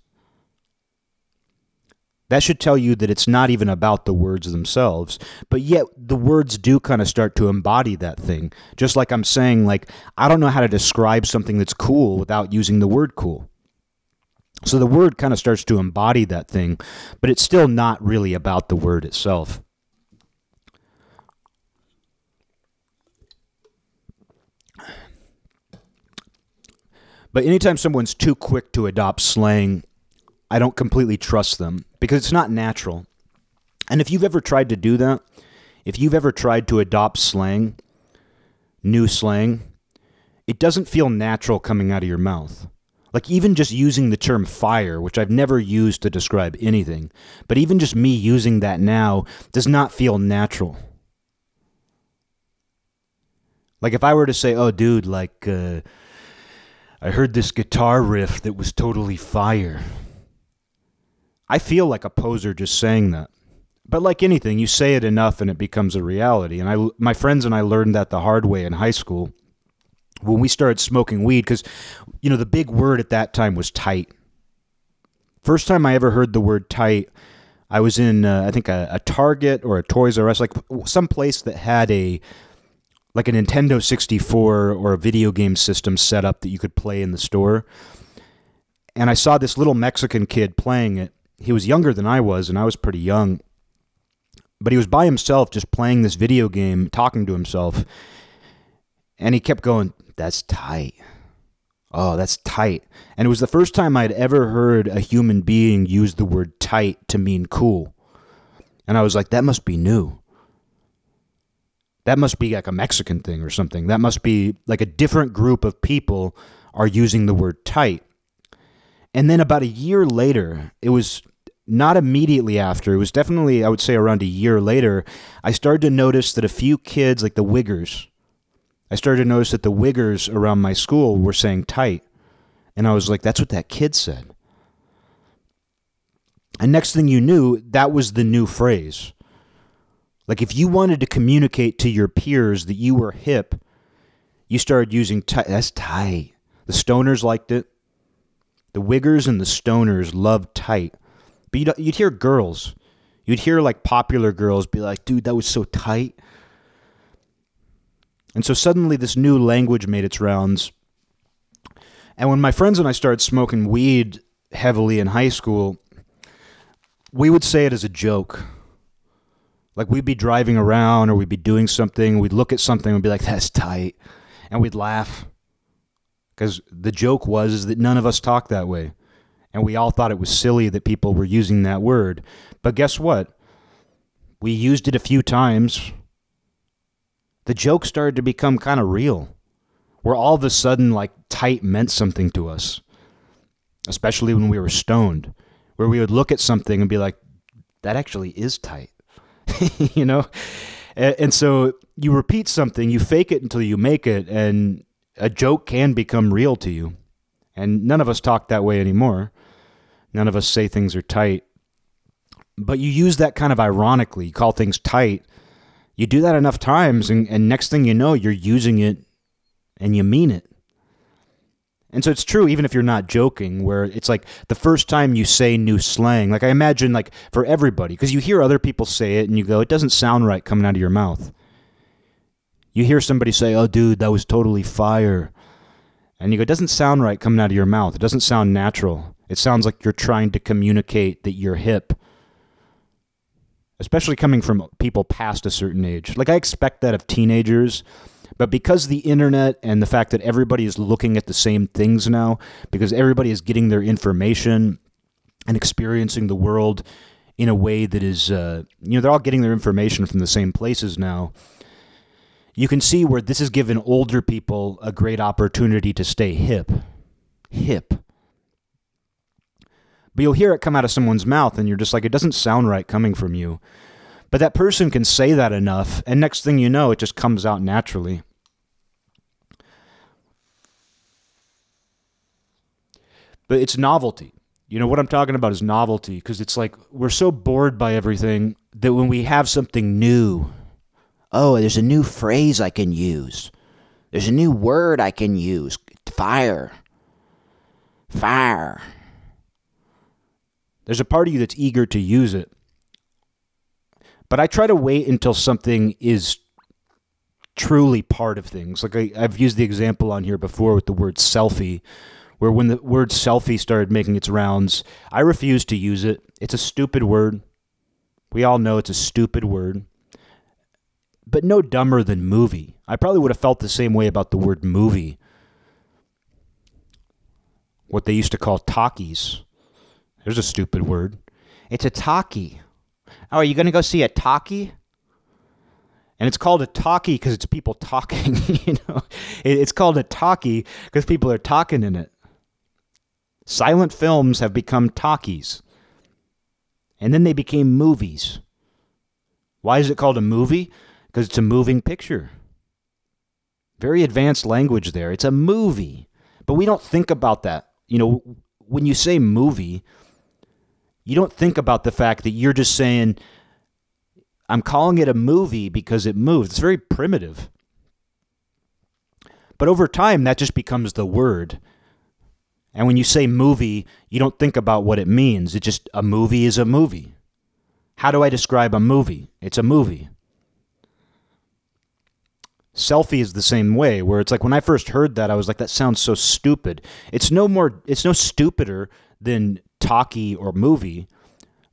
That should tell you that it's not even about the words themselves, but yet the words do kind of start to embody that thing. Just like I'm saying, like, I don't know how to describe something that's cool without using the word cool. So the word kind of starts to embody that thing, but it's still not really about the word itself. But anytime someone's too quick to adopt slang, I don't completely trust them because it's not natural. And if you've ever tried to do that, if you've ever tried to adopt slang, new slang, it doesn't feel natural coming out of your mouth. Like even just using the term fire, which I've never used to describe anything, but even just me using that now does not feel natural. Like if I were to say, oh dude, like uh, I heard this guitar riff that was totally fire. I feel like a poser just saying that. But like anything, you say it enough and it becomes a reality. And I, my friends and I learned that the hard way in high school when we started smoking weed, because, you know, the big word at that time was tight. First time I ever heard the word tight, I was in, uh, I think, a, a Target or a Toys R Us, like some place that had a, like a Nintendo sixty-four or a video game system set up that you could play in the store. And I saw this little Mexican kid playing it. He was younger than I was, and I was pretty young. But he was by himself just playing this video game, talking to himself. And he kept going, that's tight. Oh, that's tight. And it was the first time I'd ever heard a human being use the word tight to mean cool. And I was like, that must be new. That must be like a Mexican thing or something. That must be like a different group of people are using the word tight. And then about a year later, it was... not immediately after. It was definitely, I would say, around a year later, I started to notice that a few kids, like the Wiggers, I started to notice that the Wiggers around my school were saying tight. And I was like, that's what that kid said. And next thing you knew, that was the new phrase. Like if you wanted to communicate to your peers that you were hip, you started using tight. That's tight. The stoners liked it. The Wiggers and the stoners loved tight. But you'd, you'd hear girls, you'd hear like popular girls be like, dude, that was so tight. And so suddenly this new language made its rounds. And when my friends and I started smoking weed heavily in high school, we would say it as a joke. Like we'd be driving around or we'd be doing something. We'd look at something and be like, that's tight. And we'd laugh because the joke was is that none of us talk that way. And we all thought it was silly that people were using that word. But guess what? We used it a few times. The joke started to become kind of real, where all of a sudden, like, tight meant something to us, especially when we were stoned, where we would look at something and be like, that actually is tight, you know? And, and so you repeat something, you fake it until you make it, and a joke can become real to you. And none of us talk that way anymore. None of us say things are tight. But you use that kind of ironically. You call things tight. You do that enough times, and, and next thing you know, you're using it and you mean it. And so it's true even if you're not joking, where it's like the first time you say new slang. Like I imagine, like for everybody, because you hear other people say it and you go, it doesn't sound right coming out of your mouth. You hear somebody say, oh, dude, that was totally fire. And you go, it doesn't sound right coming out of your mouth. It doesn't sound natural. It sounds like you're trying to communicate that you're hip, especially coming from people past a certain age. Like I expect that of teenagers, but because the internet and the fact that everybody is looking at the same things now, because everybody is getting their information and experiencing the world in a way that is, uh, you know, they're all getting their information from the same places now. You can see where this has given older people a great opportunity to stay hip. Hip. But you'll hear it come out of someone's mouth and you're just like, it doesn't sound right coming from you. But that person can say that enough, and next thing you know, it just comes out naturally. But it's novelty. You know, what I'm talking about is novelty, because it's like we're so bored by everything that when we have something new, oh, there's a new phrase I can use. There's a new word I can use. Fire. Fire. There's a part of you that's eager to use it. But I try to wait until something is truly part of things. Like I, I've used the example on here before with the word selfie, where when the word selfie started making its rounds, I refused to use it. It's a stupid word. We all know it's a stupid word. But no dumber than movie. I probably would have felt the same way about the word movie. What they used to call talkies. There's a stupid word. It's a talkie. Oh, are you going to go see a talkie? And it's called a talkie because it's people talking, you know. It's called a talkie because people are talking in it. Silent films have become talkies. And then they became movies. Why is it called a movie? Because it's a moving picture. Very advanced language there. It's a movie. But we don't think about that. You know, when you say movie, you don't think about the fact that you're just saying, I'm calling it a movie because it moves. It's very primitive. But over time, that just becomes the word. And when you say movie, you don't think about what it means. It's just a movie is a movie. How do I describe a movie? It's a movie. Selfie is the same way, where it's like when I first heard that, I was like, that sounds so stupid. It's no more, it's no stupider than talkie or movie,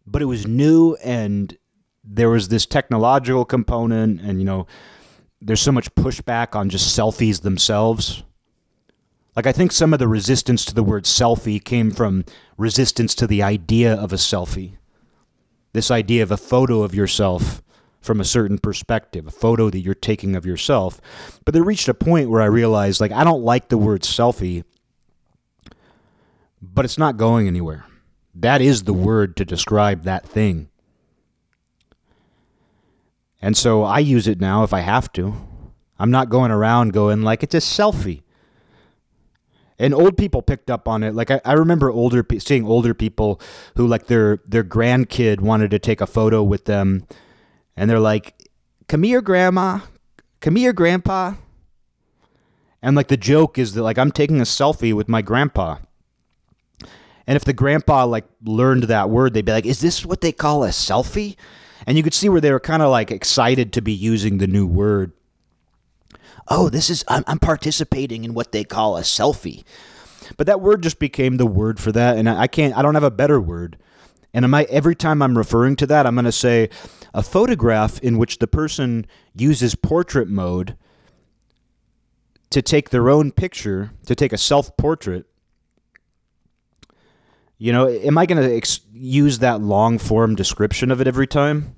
but it was new and there was this technological component, and you know, there's so much pushback on just selfies themselves. Like I think some of the resistance to the word selfie came from resistance to the idea of a selfie. This idea of a photo of yourself from a certain perspective, a photo that you're taking of yourself. But they reached a point where I realized, like, I don't like the word selfie, but it's not going anywhere. That is the word to describe that thing. And so I use it now if I have to. I'm not going around going like, it's a selfie. And old people picked up on it. Like I, I remember older pe- seeing older people who like their, their grandkid wanted to take a photo with them. And they're like, come here, grandma. Come here, grandpa. And like the joke is that like I'm taking a selfie with my grandpa. And if the grandpa like learned that word, they'd be like, is this what they call a selfie? And you could see where they were kind of like excited to be using the new word. Oh, this is, I'm, I'm participating in what they call a selfie. But that word just became the word for that. And I can't, I don't have a better word. And am I, every time I'm referring to that, I'm going to say a photograph in which the person uses portrait mode to take their own picture, to take a self-portrait. You know, am I going to ex- use that long-form description of it every time?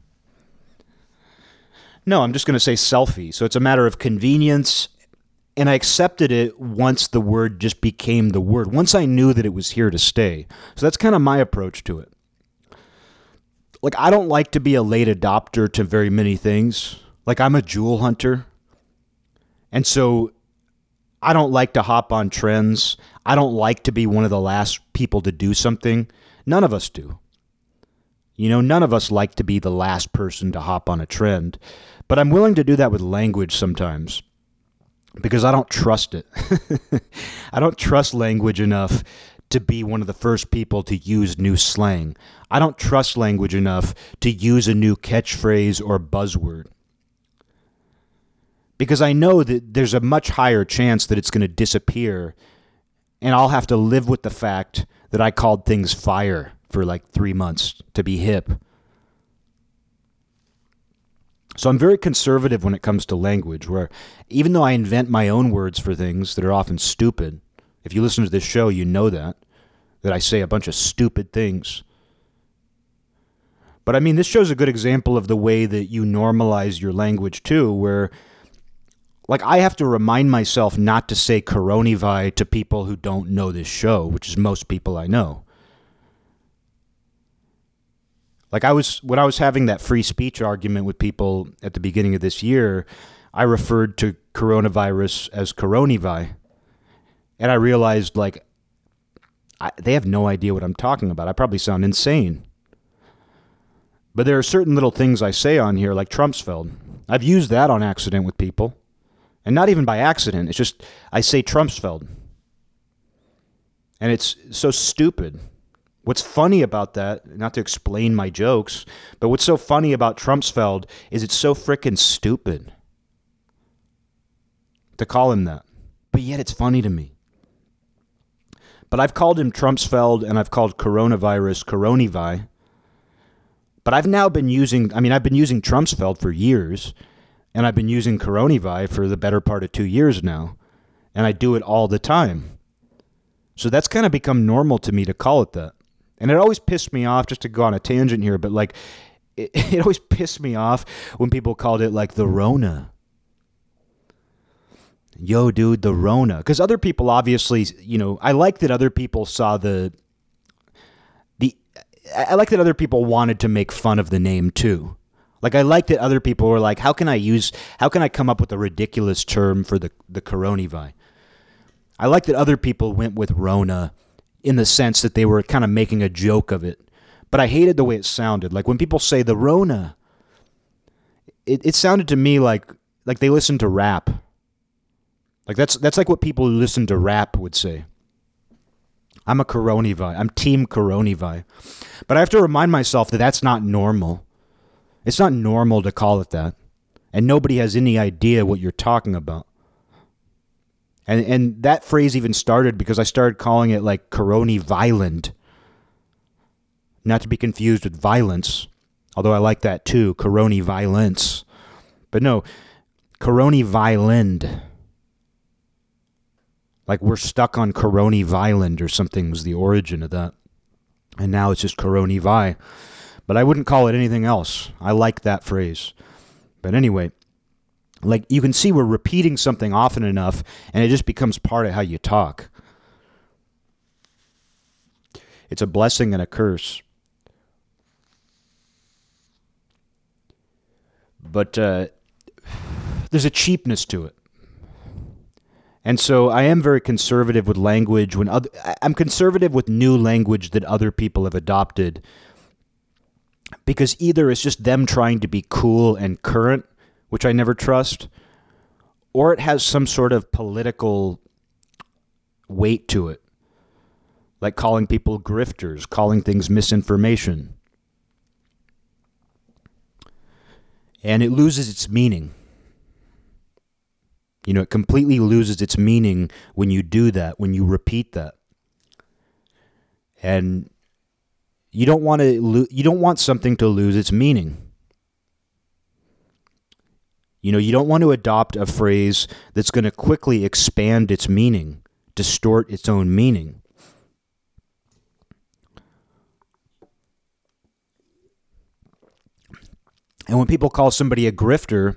No, I'm just going to say selfie. So it's a matter of convenience, and I accepted it once the word just became the word, once I knew that it was here to stay. So that's kind of my approach to it. Like, I don't like to be a late adopter to very many things. Like, I'm a jewel hunter, and so I don't like to hop on trends. I don't like to be one of the last people to do something. None of us do. You know, none of us like to be the last person to hop on a trend. But I'm willing to do that with language sometimes because I don't trust it. I don't trust language enough to be one of the first people to use new slang. I don't trust language enough to use a new catchphrase or buzzword, because I know that there's a much higher chance that it's going to disappear, and I'll have to live with the fact that I called things fire for like three months to be hip. So I'm very conservative when it comes to language, where even though I invent my own words for things that are often stupid, if you listen to this show, you know that, that I say a bunch of stupid things. But I mean, this show's a good example of the way that you normalize your language too, where like, I have to remind myself not to say coronavi to people who don't know this show, which is most people I know. Like, I was, when I was having that free speech argument with people at the beginning of this year, I referred to coronavirus as coronivi. And I realized, like, I, they have no idea what I'm talking about. I probably sound insane. But there are certain little things I say on here, like Trumpsfeld. I've used that on accident with people. And not even by accident. It's just, I say Trumpsfeld. And it's so stupid. What's funny about that, not to explain my jokes, but what's so funny about Trumpsfeld is it's so frickin' stupid to call him that. But yet it's funny to me. But I've called him Trumpsfeld, and I've called coronavirus coronivi. But I've now been using, I mean, I've been using Trumpsfeld for years, and I've been using coronivi for the better part of two years now, and I do it all the time. So that's kind of become normal to me to call it that. And it always pissed me off, just to go on a tangent here, but like, it, it always pissed me off when people called it like the Rona. Yo, dude, the Rona. Because other people obviously, you know, I like that other people saw the, the, I like that other people wanted to make fun of the name too. Like, I liked that other people were like, how can I use, how can I come up with a ridiculous term for the, the coronivi? I liked that other people went with Rona in the sense that they were kind of making a joke of it. But I hated the way it sounded. Like, when people say the Rona, it, it sounded to me like, like they listened to rap. Like, that's, that's like what people who listen to rap would say. I'm a coronivi. I'm team coronivi. But I have to remind myself that that's not normal. It's not normal to call it that. And nobody has any idea what you're talking about. And and that phrase even started because I started calling it like coroniviolent. Not to be confused with violence, although I like that too, coroniviolence. But no, coroniviolent. Like, we're stuck on coroniviolent or something was the origin of that. And now it's just coronivi. But I wouldn't call it anything else. I like that phrase. But anyway, like, you can see we're repeating something often enough, and it just becomes part of how you talk. It's a blessing and a curse. But uh, there's a cheapness to it. And so I am very conservative with language. When other, I'm conservative with new language that other people have adopted, because either it's just them trying to be cool and current, which I never trust, or it has some sort of political weight to it, like calling people grifters, calling things misinformation. And it loses its meaning. You know, it completely loses its meaning when you do that, when you repeat that. And You don't want to lo- you don't want something to lose its meaning. You know, you don't want to adopt a phrase that's going to quickly expand its meaning, distort its own meaning. And when people call somebody a grifter,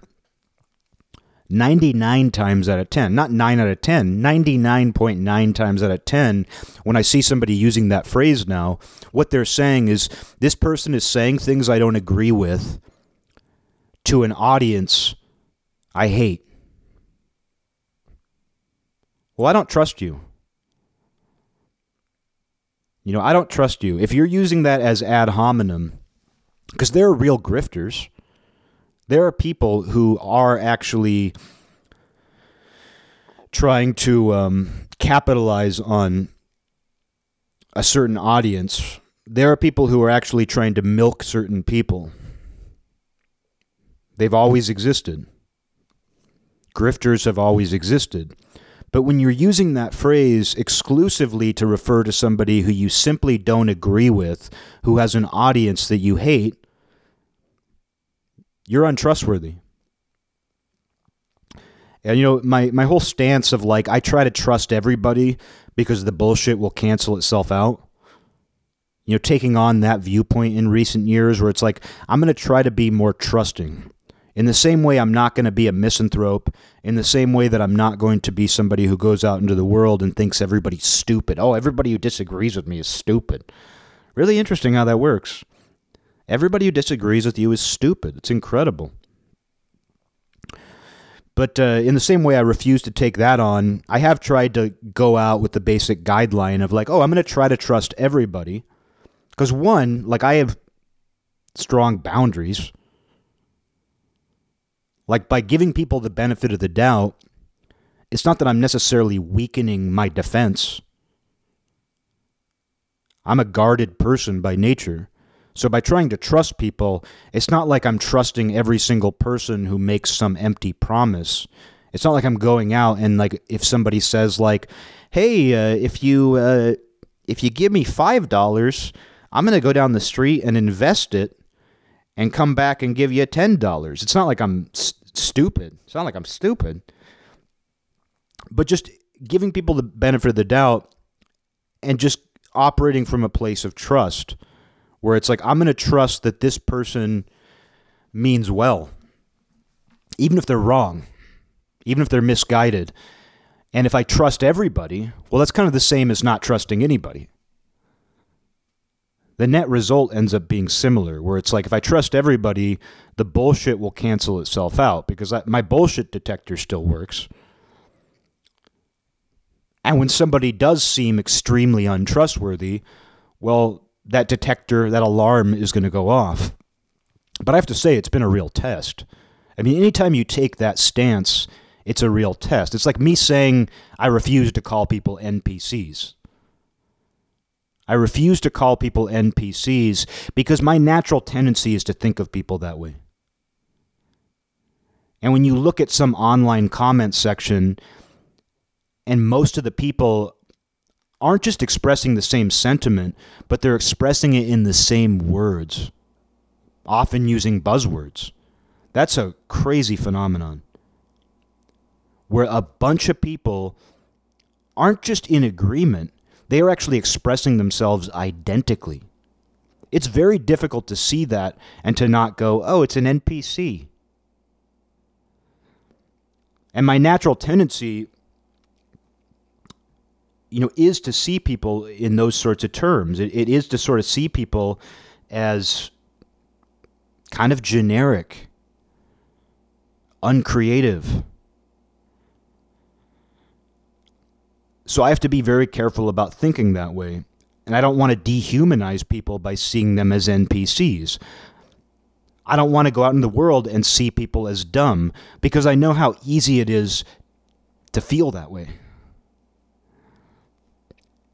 ninety-nine times out of ten, not nine out of ten, ninety-nine point nine times out of ten, when I see somebody using that phrase now, what they're saying is, this person is saying things I don't agree with to an audience I hate. Well, I don't trust you. You know, I don't trust you. If you're using that as ad hominem, because there are real grifters. There are people who are actually trying to um, capitalize on a certain audience. There are people who are actually trying to milk certain people. They've always existed. Grifters have always existed. But when you're using that phrase exclusively to refer to somebody who you simply don't agree with, who has an audience that you hate, you're untrustworthy. And, you know, my, my whole stance of, like, I try to trust everybody because the bullshit will cancel itself out. You know, taking on that viewpoint in recent years where it's like, I'm going to try to be more trusting. In the same way, I'm not going to be a misanthrope. In the same way that I'm not going to be somebody who goes out into the world and thinks everybody's stupid. Oh, everybody who disagrees with me is stupid. Really interesting how that works. Everybody who disagrees with you is stupid. It's incredible. But uh, in the same way I refuse to take that on, I have tried to go out with the basic guideline of, like, oh, I'm going to try to trust everybody. Because, one, like, I have strong boundaries. Like, by giving people the benefit of the doubt, it's not that I'm necessarily weakening my defense. I'm a guarded person by nature. So by trying to trust people, it's not like I'm trusting every single person who makes some empty promise. It's not like I'm going out and, like, if somebody says, like, hey, uh, if you uh, if you give me five dollars, I'm going to go down the street and invest it and come back and give you ten dollars. It's not like I'm s- stupid. It's not like I'm stupid. But just giving people the benefit of the doubt and just operating from a place of trust, where it's like, I'm going to trust that this person means well, even if they're wrong, even if they're misguided. And if I trust everybody, well, that's kind of the same as not trusting anybody. The net result ends up being similar, where it's like, if I trust everybody, the bullshit will cancel itself out because I, my bullshit detector still works. And when somebody does seem extremely untrustworthy, well, that detector, that alarm is going to go off. But I have to say, it's been a real test. I mean, anytime you take that stance, it's a real test. It's like me saying I refuse to call people N P Cs. I refuse to call people N P Cs because my natural tendency is to think of people that way. And when you look at some online comment section, and most of the people aren't just expressing the same sentiment, but they're expressing it in the same words, often using buzzwords. That's a crazy phenomenon, where a bunch of people aren't just in agreement, they are actually expressing themselves identically. It's very difficult to see that and to not go, oh, it's an N P C. And my natural tendency, you know, is to see people in those sorts of terms. It, it is to sort of see people as kind of generic, uncreative. So I have to be very careful about thinking that way. And I don't want to dehumanize people by seeing them as N P Cs. I don't want to go out in the world and see people as dumb, because I know how easy it is to feel that way.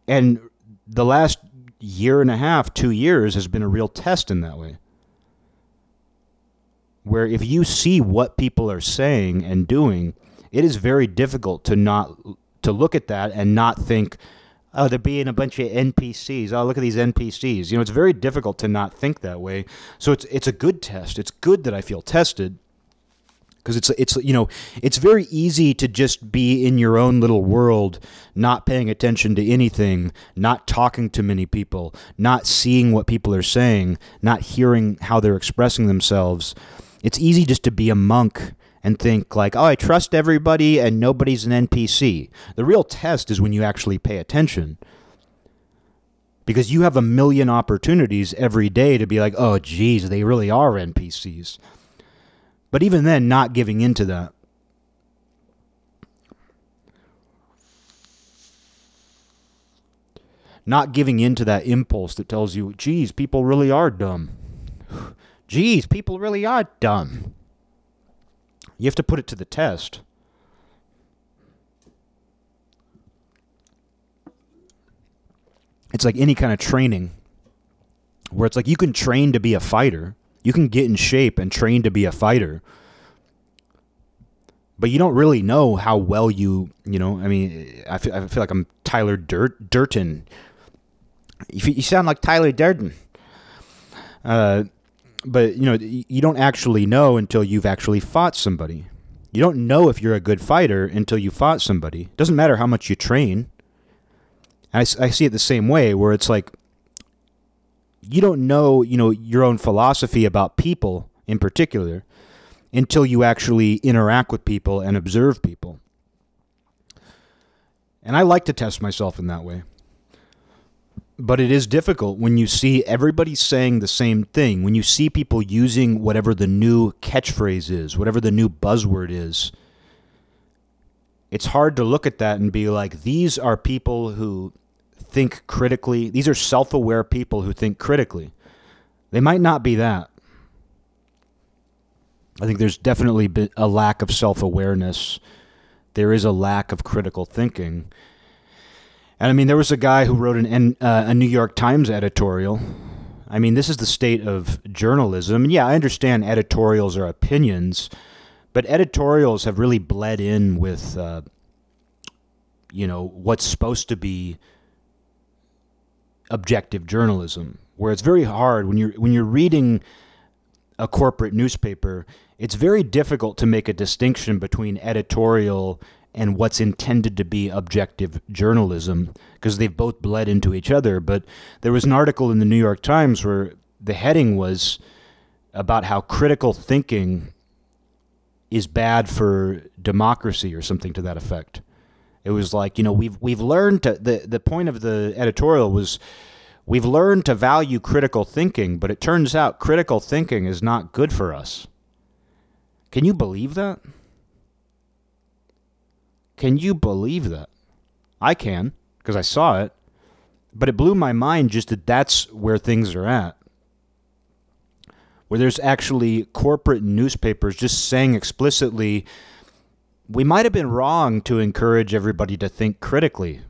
And the last year and a half, two years, has been a real test in that way. Where if you see what people are saying and doing, it is very difficult to not to look at that and not think, oh, they're being a bunch of N P Cs. Oh, look at these N P Cs. You know, it's very difficult to not think that way. So it's it's a good test. It's good that I feel tested. Because it's, it's you know, it's very easy to just be in your own little world, not paying attention to anything, not talking to many people, not seeing what people are saying, not hearing how they're expressing themselves. it's easy just to be a monk and think like, oh, I trust everybody and nobody's an N P C. The real test is when you actually pay attention, because you have a million opportunities every day to be like, oh, geez, they really are N P Cs. But even then, not giving into that. Not giving into that impulse that tells you, geez, people really are dumb. Geez, people really are dumb. You have to put it to the test. It's like any kind of training where it's like you can train to be a fighter. You can get in shape and train to be a fighter. But you don't really know how well you, you know, I mean, I feel, I feel like I'm Tyler Dur- Durden. You sound like Tyler Durden. Uh, but, you know, you don't actually know until you've actually fought somebody. You don't know if you're a good fighter until you fought somebody. It doesn't matter how much you train. I, I see it the same way, where it's like you don't know, you know, your own philosophy about people in particular until you actually interact with people and observe people. And I like to test myself in that way. But it is difficult when you see everybody saying the same thing, when you see people using whatever the new catchphrase is, whatever the new buzzword is. It's hard to look at that and be like, these are people who think critically. These are self-aware people who think critically. They might not be that. I think there's definitely a lack of self-awareness. There is a lack of critical thinking. And I mean, there was a guy who wrote an uh, a New York Times editorial. I mean, this is the state of journalism. And yeah, I understand editorials are opinions, but editorials have really bled in with, uh, you know, what's supposed to be objective journalism, where it's very hard when you're when you're reading a corporate newspaper. It's very difficult to make a distinction between editorial and what's intended to be objective journalism, because they've both bled into each other. But there was an article in the New York Times where the heading was about how critical thinking is bad for democracy or something to that effect. It was like, you know, we've we've learned to, the the point of the editorial was, we've learned to value critical thinking, but it turns out critical thinking is not good for us. Can you believe that? Can you believe that? I can, because I saw it, but it blew my mind just that that's where things are at. Where there's actually corporate newspapers just saying explicitly, we might have been wrong to encourage everybody to think critically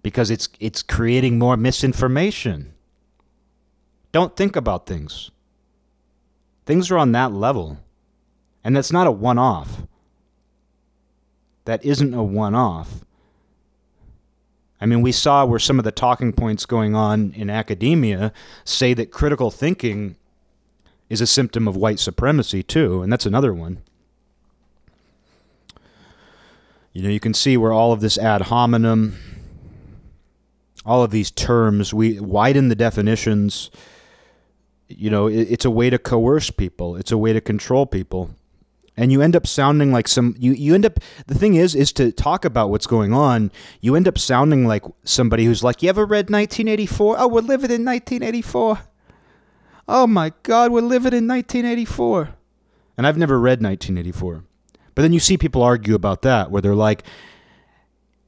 because it's it's creating more misinformation. Don't think about things. Things are on that level. And that's not a one-off. That isn't a one-off. I mean, we saw where some of the talking points going on in academia say that critical thinking is a symptom of white supremacy too, and that's another one. You know, you can see where all of this ad hominem, all of these terms, we widen the definitions. You know, it, it's a way to coerce people. It's a way to control people. And you end up sounding like some, you, you end up, the thing is, is to talk about what's going on, you end up sounding like somebody who's like, you ever read nineteen eighty-four? Oh, we're living in nineteen eighty-four. Oh my God, we're living in nineteen eighty-four. And I've never read nineteen eighty-four. But then you see people argue about that, where they're like,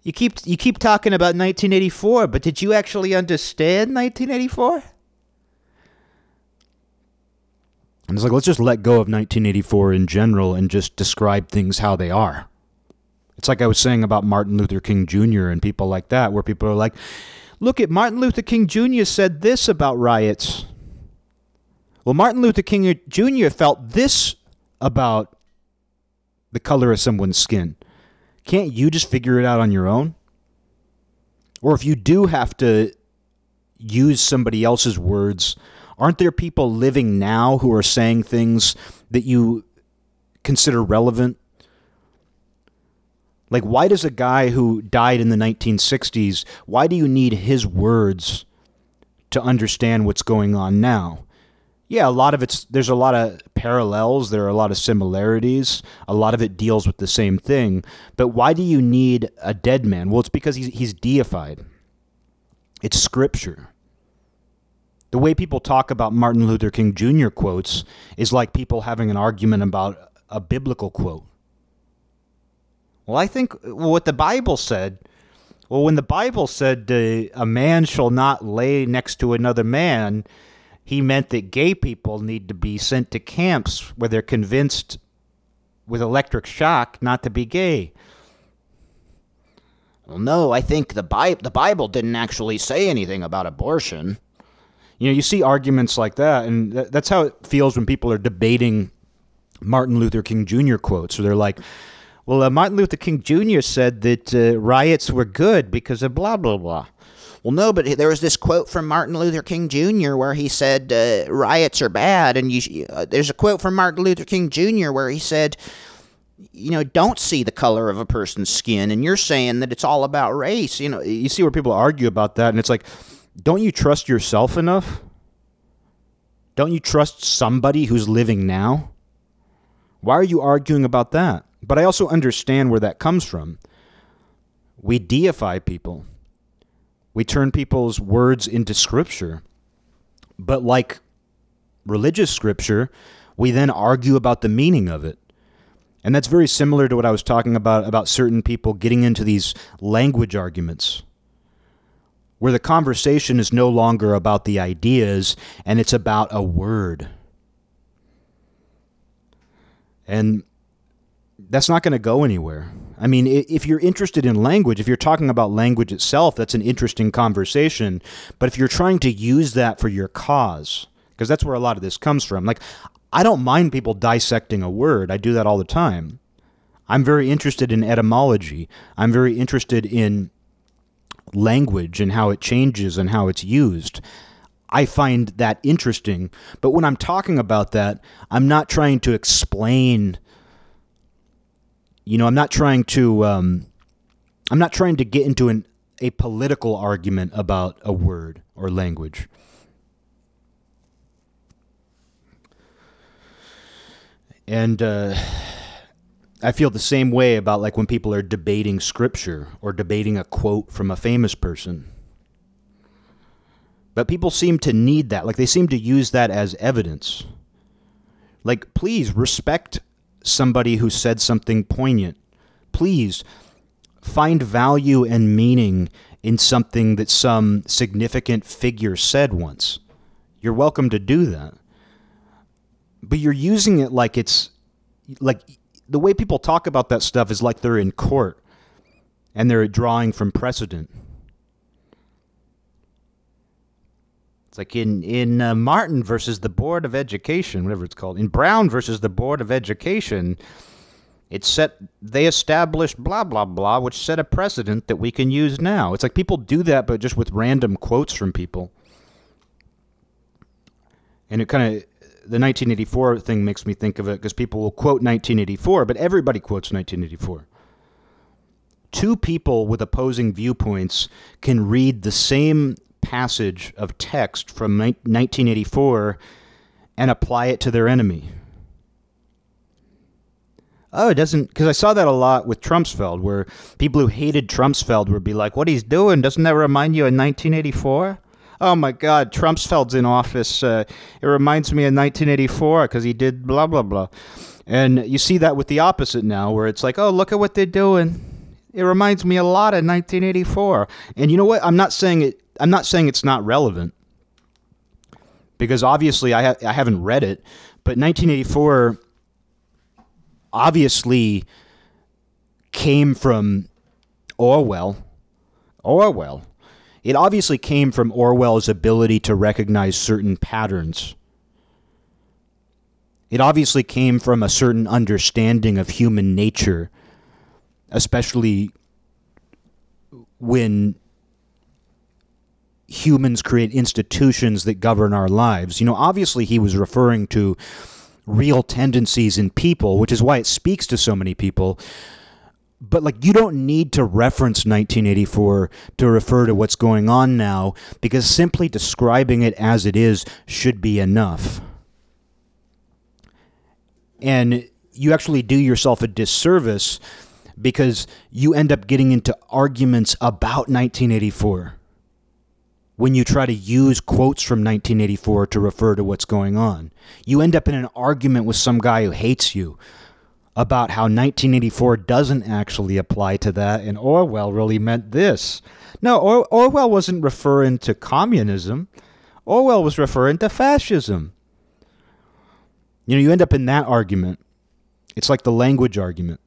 you keep you keep talking about nineteen eighty-four, but did you actually understand nineteen eighty-four? And it's like, let's just let go of nineteen eighty-four in general and just describe things how they are. It's like I was saying about Martin Luther King Junior and people like that, where people are like, look at Martin Luther King Junior said this about riots. Well, Martin Luther King Junior felt this about the color of someone's skin. Can't you just figure it out on your own? Or if you do have to use somebody else's words, aren't there people living now who are saying things that you consider relevant? Like, why does a guy who died in the nineteen sixties, why do you need his words to understand what's going on now? Yeah, a lot of it's, there's a lot of parallels. There are a lot of similarities. A lot of it deals with the same thing. But why do you need a dead man? Well, it's because he's, he's deified. It's scripture. The way people talk about Martin Luther King Junior quotes is like people having an argument about a biblical quote. Well, I think what the Bible said, well, when the Bible said uh, a man shall not lay next to another man, he meant that gay people need to be sent to camps where they're convinced with electric shock not to be gay. Well, no, I think the, Bi- the Bible didn't actually say anything about abortion. You know, you see arguments like that, and th- that's how it feels when people are debating Martin Luther King Junior quotes. So they're like, well, uh, Martin Luther King Junior said that uh, riots were good because of blah, blah, blah. Well, no, but there was this quote from Martin Luther King Junior where he said uh, riots are bad, and you sh- uh, there's a quote from Martin Luther King Junior where he said, you know, don't see the color of a person's skin, and you're saying that it's all about race. You know, you see where people argue about that, and it's like, don't you trust yourself enough? Don't you trust somebody who's living now? Why are you arguing about that? But I also understand where that comes from. We deify people. We turn people's words into scripture. But like religious scripture, we then argue about the meaning of it. And that's very similar to what I was talking about, about certain people getting into these language arguments, where the conversation is no longer about the ideas, and it's about a word. And that's not going to go anywhere. I mean, if you're interested in language, if you're talking about language itself, that's an interesting conversation. But if you're trying to use that for your cause, because that's where a lot of this comes from. Like, I don't mind people dissecting a word. I do that all the time. I'm very interested in etymology. I'm very interested in language and how it changes and how it's used. I find that interesting. But when I'm talking about that, I'm not trying to explain. You know, I'm not trying to um, I'm not trying to get into an, a political argument about a word or language. And uh, I feel the same way about like when people are debating scripture or debating a quote from a famous person. But people seem to need that. Like they seem to use that as evidence. Like, please respect somebody who said something poignant. Please find value and meaning in something that some significant figure said once. You're welcome to do that. But you're using it like it's, like the way people talk about that stuff is like they're in court and they're drawing from precedent. Like in, in uh, Martin versus the Board of Education, whatever it's called, in Brown versus the Board of Education, it set, they established blah, blah, blah, which set a precedent that we can use now. It's like people do that, but just with random quotes from people. And it kind of, the nineteen eighty-four thing makes me think of it, because people will quote nineteen eighty-four, but everybody quotes nineteen eighty-four. Two people with opposing viewpoints can read the same passage of text from nineteen eighty-four and apply it to their enemy. Oh, it doesn't, because I saw that a lot with Rumsfeld, where people who hated Rumsfeld would be like, what he's doing, doesn't that remind you of nineteen eighty-four? Oh my God, Rumsfeld's in office. Uh, it reminds me of nineteen eighty-four because he did blah, blah, blah. And you see that with the opposite now, where it's like, oh, look at what they're doing. It reminds me a lot of nineteen eighty-four. And you know what? I'm not saying it. I'm not saying it's not relevant, because obviously I, ha- I haven't read it, but nineteen eighty-four obviously came from Orwell. Orwell. It obviously came from Orwell's ability to recognize certain patterns. It obviously came from a certain understanding of human nature, especially when humans create institutions that govern our lives. You know, obviously he was referring to real tendencies in people, which is why it speaks to so many people. But like, you don't need to reference nineteen eighty-four to refer to what's going on now, because simply describing it as it is should be enough. And you actually do yourself a disservice because you end up getting into arguments about nineteen eighty-four when you try to use quotes from nineteen eighty-four to refer to what's going on. You end up in an argument with some guy who hates you about how nineteen eighty-four doesn't actually apply to that and Orwell really meant this. No, or- Orwell wasn't referring to communism. Orwell was referring to fascism. You know, you end up in that argument. It's like the language argument,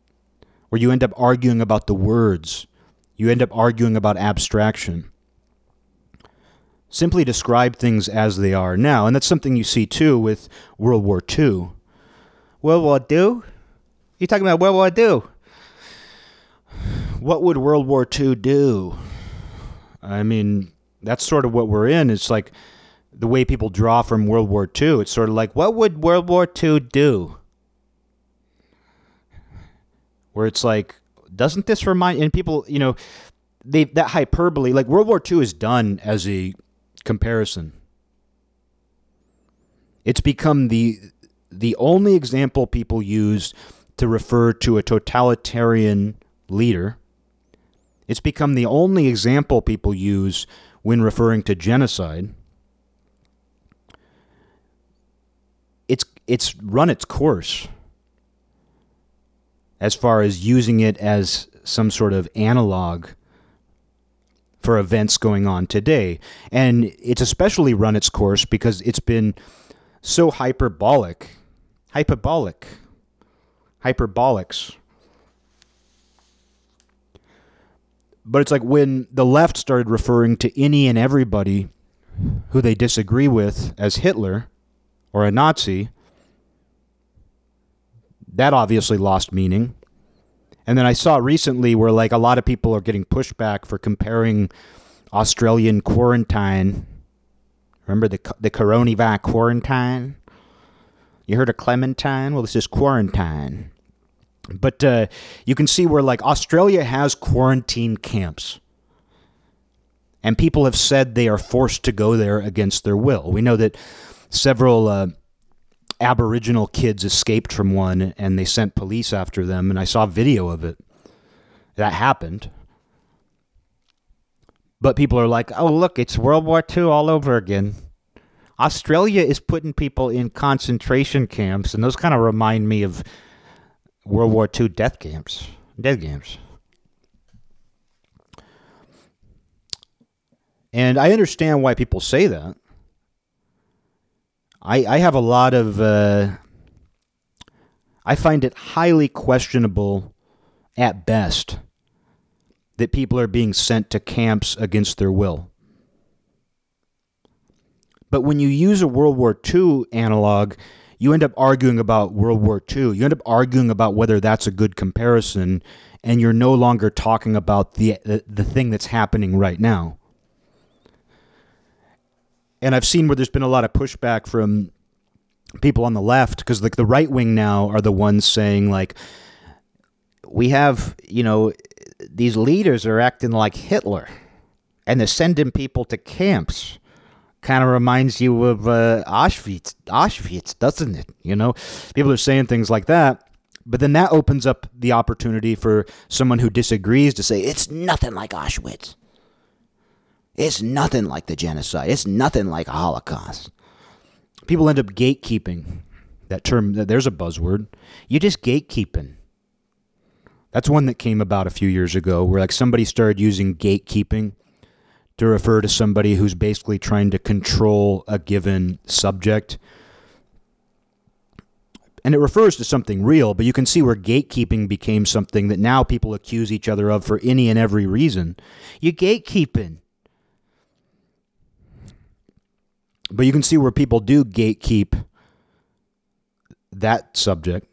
where you end up arguing about the words. You end up arguing about abstraction. Simply describe things as they are now. And that's something you see, too, with World War Two. World War Two? You're talking about World War Two. What would World War Two do? I mean, that's sort of what we're in. It's like the way people draw from World War Two. It's sort of like, what would World War Two do? Where it's like, doesn't this remind... And people, you know, they that hyperbole... Like, World War Two is done as a comparison. It's become the the only example people use to refer to a totalitarian leader. It's become the only example people use when referring to genocide. It's it's run its course as far as using it as some sort of analog for events going on today. And it's especially run its course because it's been so hyperbolic. Hyperbolic. Hyperbolics. But it's like when the left started referring to any and everybody who they disagree with as Hitler or a Nazi, that obviously lost meaning. And then I saw recently where like a lot of people are getting pushback for comparing Australian quarantine. Remember the the coronavirus quarantine? You heard of Clementine? Well, this is quarantine. But uh, you can see where like Australia has quarantine camps. And people have said they are forced to go there against their will. We know that several uh, Aboriginal kids escaped from one and they sent police after them. And I saw video of it. That happened. But people are like, oh, look, it's World War Two all over again. Australia is putting people in concentration camps. And those kind of remind me of World War Two death camps. Death camps. And I understand why people say that. I, I have a lot of, uh, I find it highly questionable at best that people are being sent to camps against their will. But when you use a World War Two analog, you end up arguing about World War Two. You end up arguing about whether that's a good comparison, and you're no longer talking about the the, the thing that's happening right now. And I've seen where there's been a lot of pushback from people on the left, because like the right wing now are the ones saying like, we have, you know, these leaders are acting like Hitler and they're sending people to camps. Kind of reminds you of uh, Auschwitz, Auschwitz, doesn't it? You know, people are saying things like that. But then that opens up the opportunity for someone who disagrees to say, it's nothing like Auschwitz. It's nothing like the genocide. It's nothing like a Holocaust. People end up gatekeeping. That term, there's a buzzword. You're just gatekeeping. That's one that came about a few years ago where like somebody started using gatekeeping to refer to somebody who's basically trying to control a given subject. And it refers to something real, but you can see where gatekeeping became something that now people accuse each other of for any and every reason. You're gatekeeping. But you can see where people do gatekeep that subject.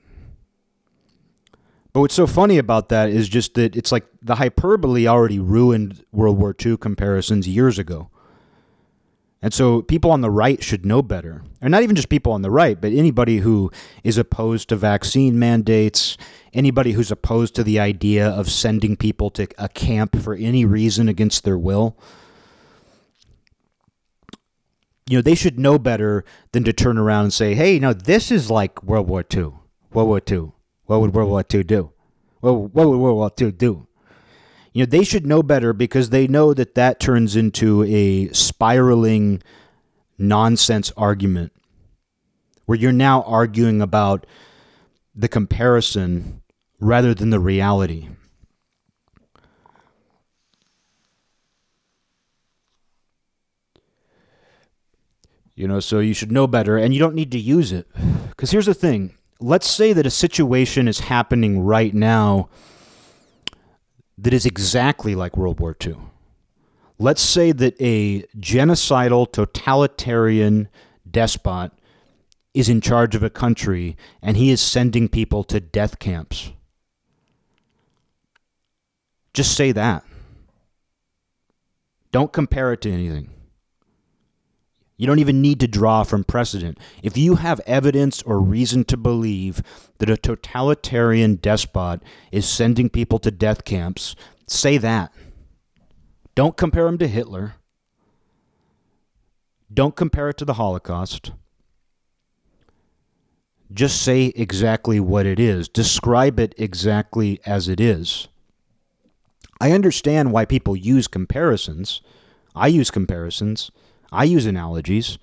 But what's so funny about that is just that it's like the hyperbole already ruined World War Two comparisons years ago. And so people on the right should know better. And not even just people on the right, but anybody who is opposed to vaccine mandates, anybody who's opposed to the idea of sending people to a camp for any reason against their will. You know, they should know better than to turn around and say, hey, you know, this is like World War Two. World War Two. What would World War Two do? What would World War Two do? You know, they should know better, because they know that that turns into a spiraling nonsense argument where you're now arguing about the comparison rather than the reality. You know, so you should know better, and you don't need to use it. Because here's the thing. Let's say that a situation is happening right now that is exactly like World War Two. Let's say that a genocidal, totalitarian despot is in charge of a country, and he is sending people to death camps. Just say that. Don't compare it to anything. You don't even need to draw from precedent. If you have evidence or reason to believe that a totalitarian despot is sending people to death camps, say that. Don't compare him to Hitler. Don't compare it to the Holocaust. Just say exactly what it is. Describe it exactly as it is. I understand why people use comparisons. I use comparisons. I use analogies,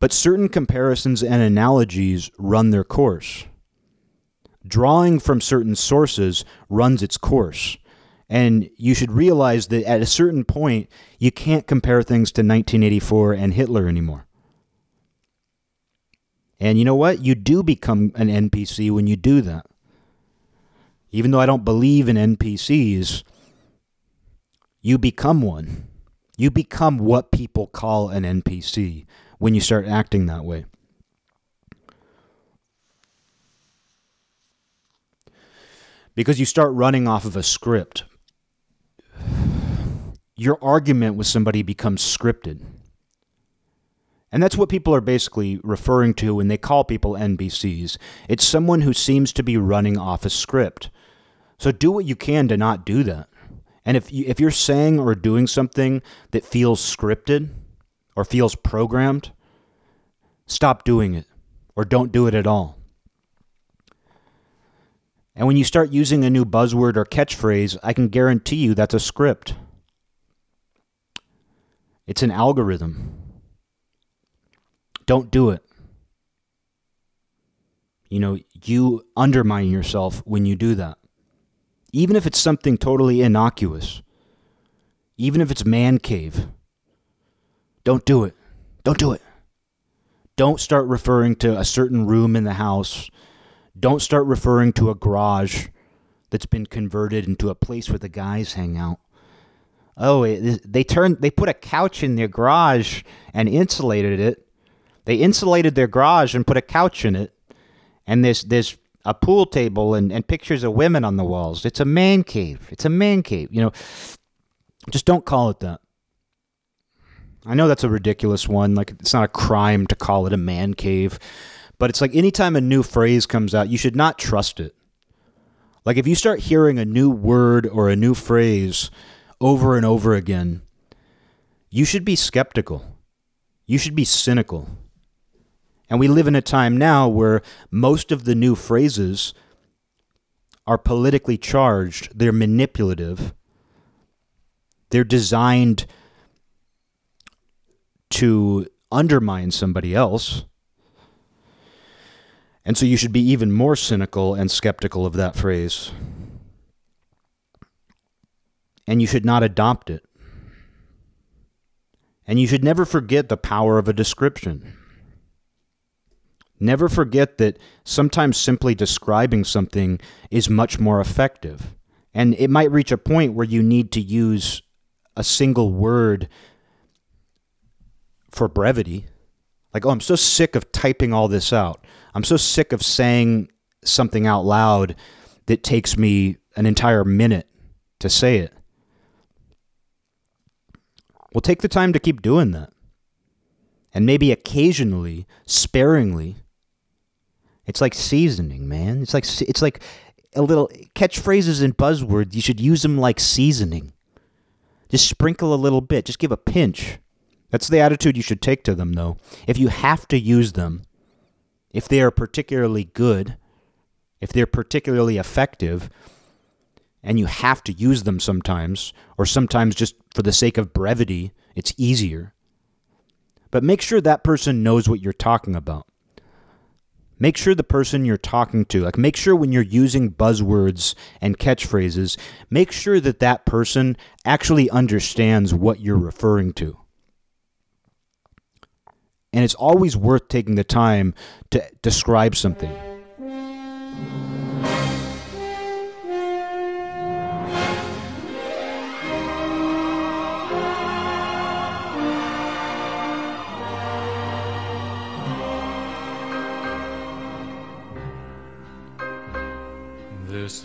but certain comparisons and analogies run their course. Drawing from certain sources runs its course. And you should realize that at a certain point, you can't compare things to nineteen eighty-four and Hitler anymore. And you know what? You do become an N P C when you do that. Even though I don't believe in N P Cs, you become one. You become what people call an N P C when you start acting that way. Because you start running off of a script. Your argument with somebody becomes scripted. And that's what people are basically referring to when they call people N P Cs. It's someone who seems to be running off a script. So do what you can to not do that. And if you, if you're saying or doing something that feels scripted or feels programmed, stop doing it or don't do it at all. And when you start using a new buzzword or catchphrase, I can guarantee you that's a script. It's an algorithm. Don't do it. You know, you undermine yourself when you do that. Even if it's something totally innocuous, even if it's man cave, don't do it. Don't do it. Don't start referring to a certain room in the house. Don't start referring to a garage that's been converted into a place where the guys hang out. Oh, it, they turned, they put a couch in their garage and insulated it. They insulated their garage and put a couch in it. And there's, there's, a pool table and, and pictures of women on the walls. It's a man cave. It's a man cave. You know, just don't call it that. I know that's a ridiculous one. Like, it's not a crime to call it a man cave. But it's like, anytime a new phrase comes out, you should not trust it. Like, if you start hearing a new word or a new phrase over and over again, you should be skeptical. You should be cynical. And we live in a time now where most of the new phrases are politically charged. They're manipulative. They're designed to undermine somebody else. And so you should be even more cynical and skeptical of that phrase. And you should not adopt it. And you should never forget the power of a description. Never forget that sometimes simply describing something is much more effective. And it might reach a point where you need to use a single word for brevity. Like, oh, I'm so sick of typing all this out. I'm so sick of saying something out loud that takes me an entire minute to say it. Well, take the time to keep doing that. And maybe occasionally, sparingly, it's like seasoning, man. It's like it's like a little catchphrases and buzzwords. You should use them like seasoning. Just sprinkle a little bit. Just give a pinch. That's the attitude you should take to them, though. If you have to use them, if they are particularly good, if they're particularly effective and you have to use them sometimes, or sometimes just for the sake of brevity, it's easier. But make sure that person knows what you're talking about. Make sure the person you're talking to, like make sure when you're using buzzwords and catchphrases, make sure that that person actually understands what you're referring to. And it's always worth taking the time to describe something. This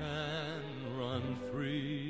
can run free.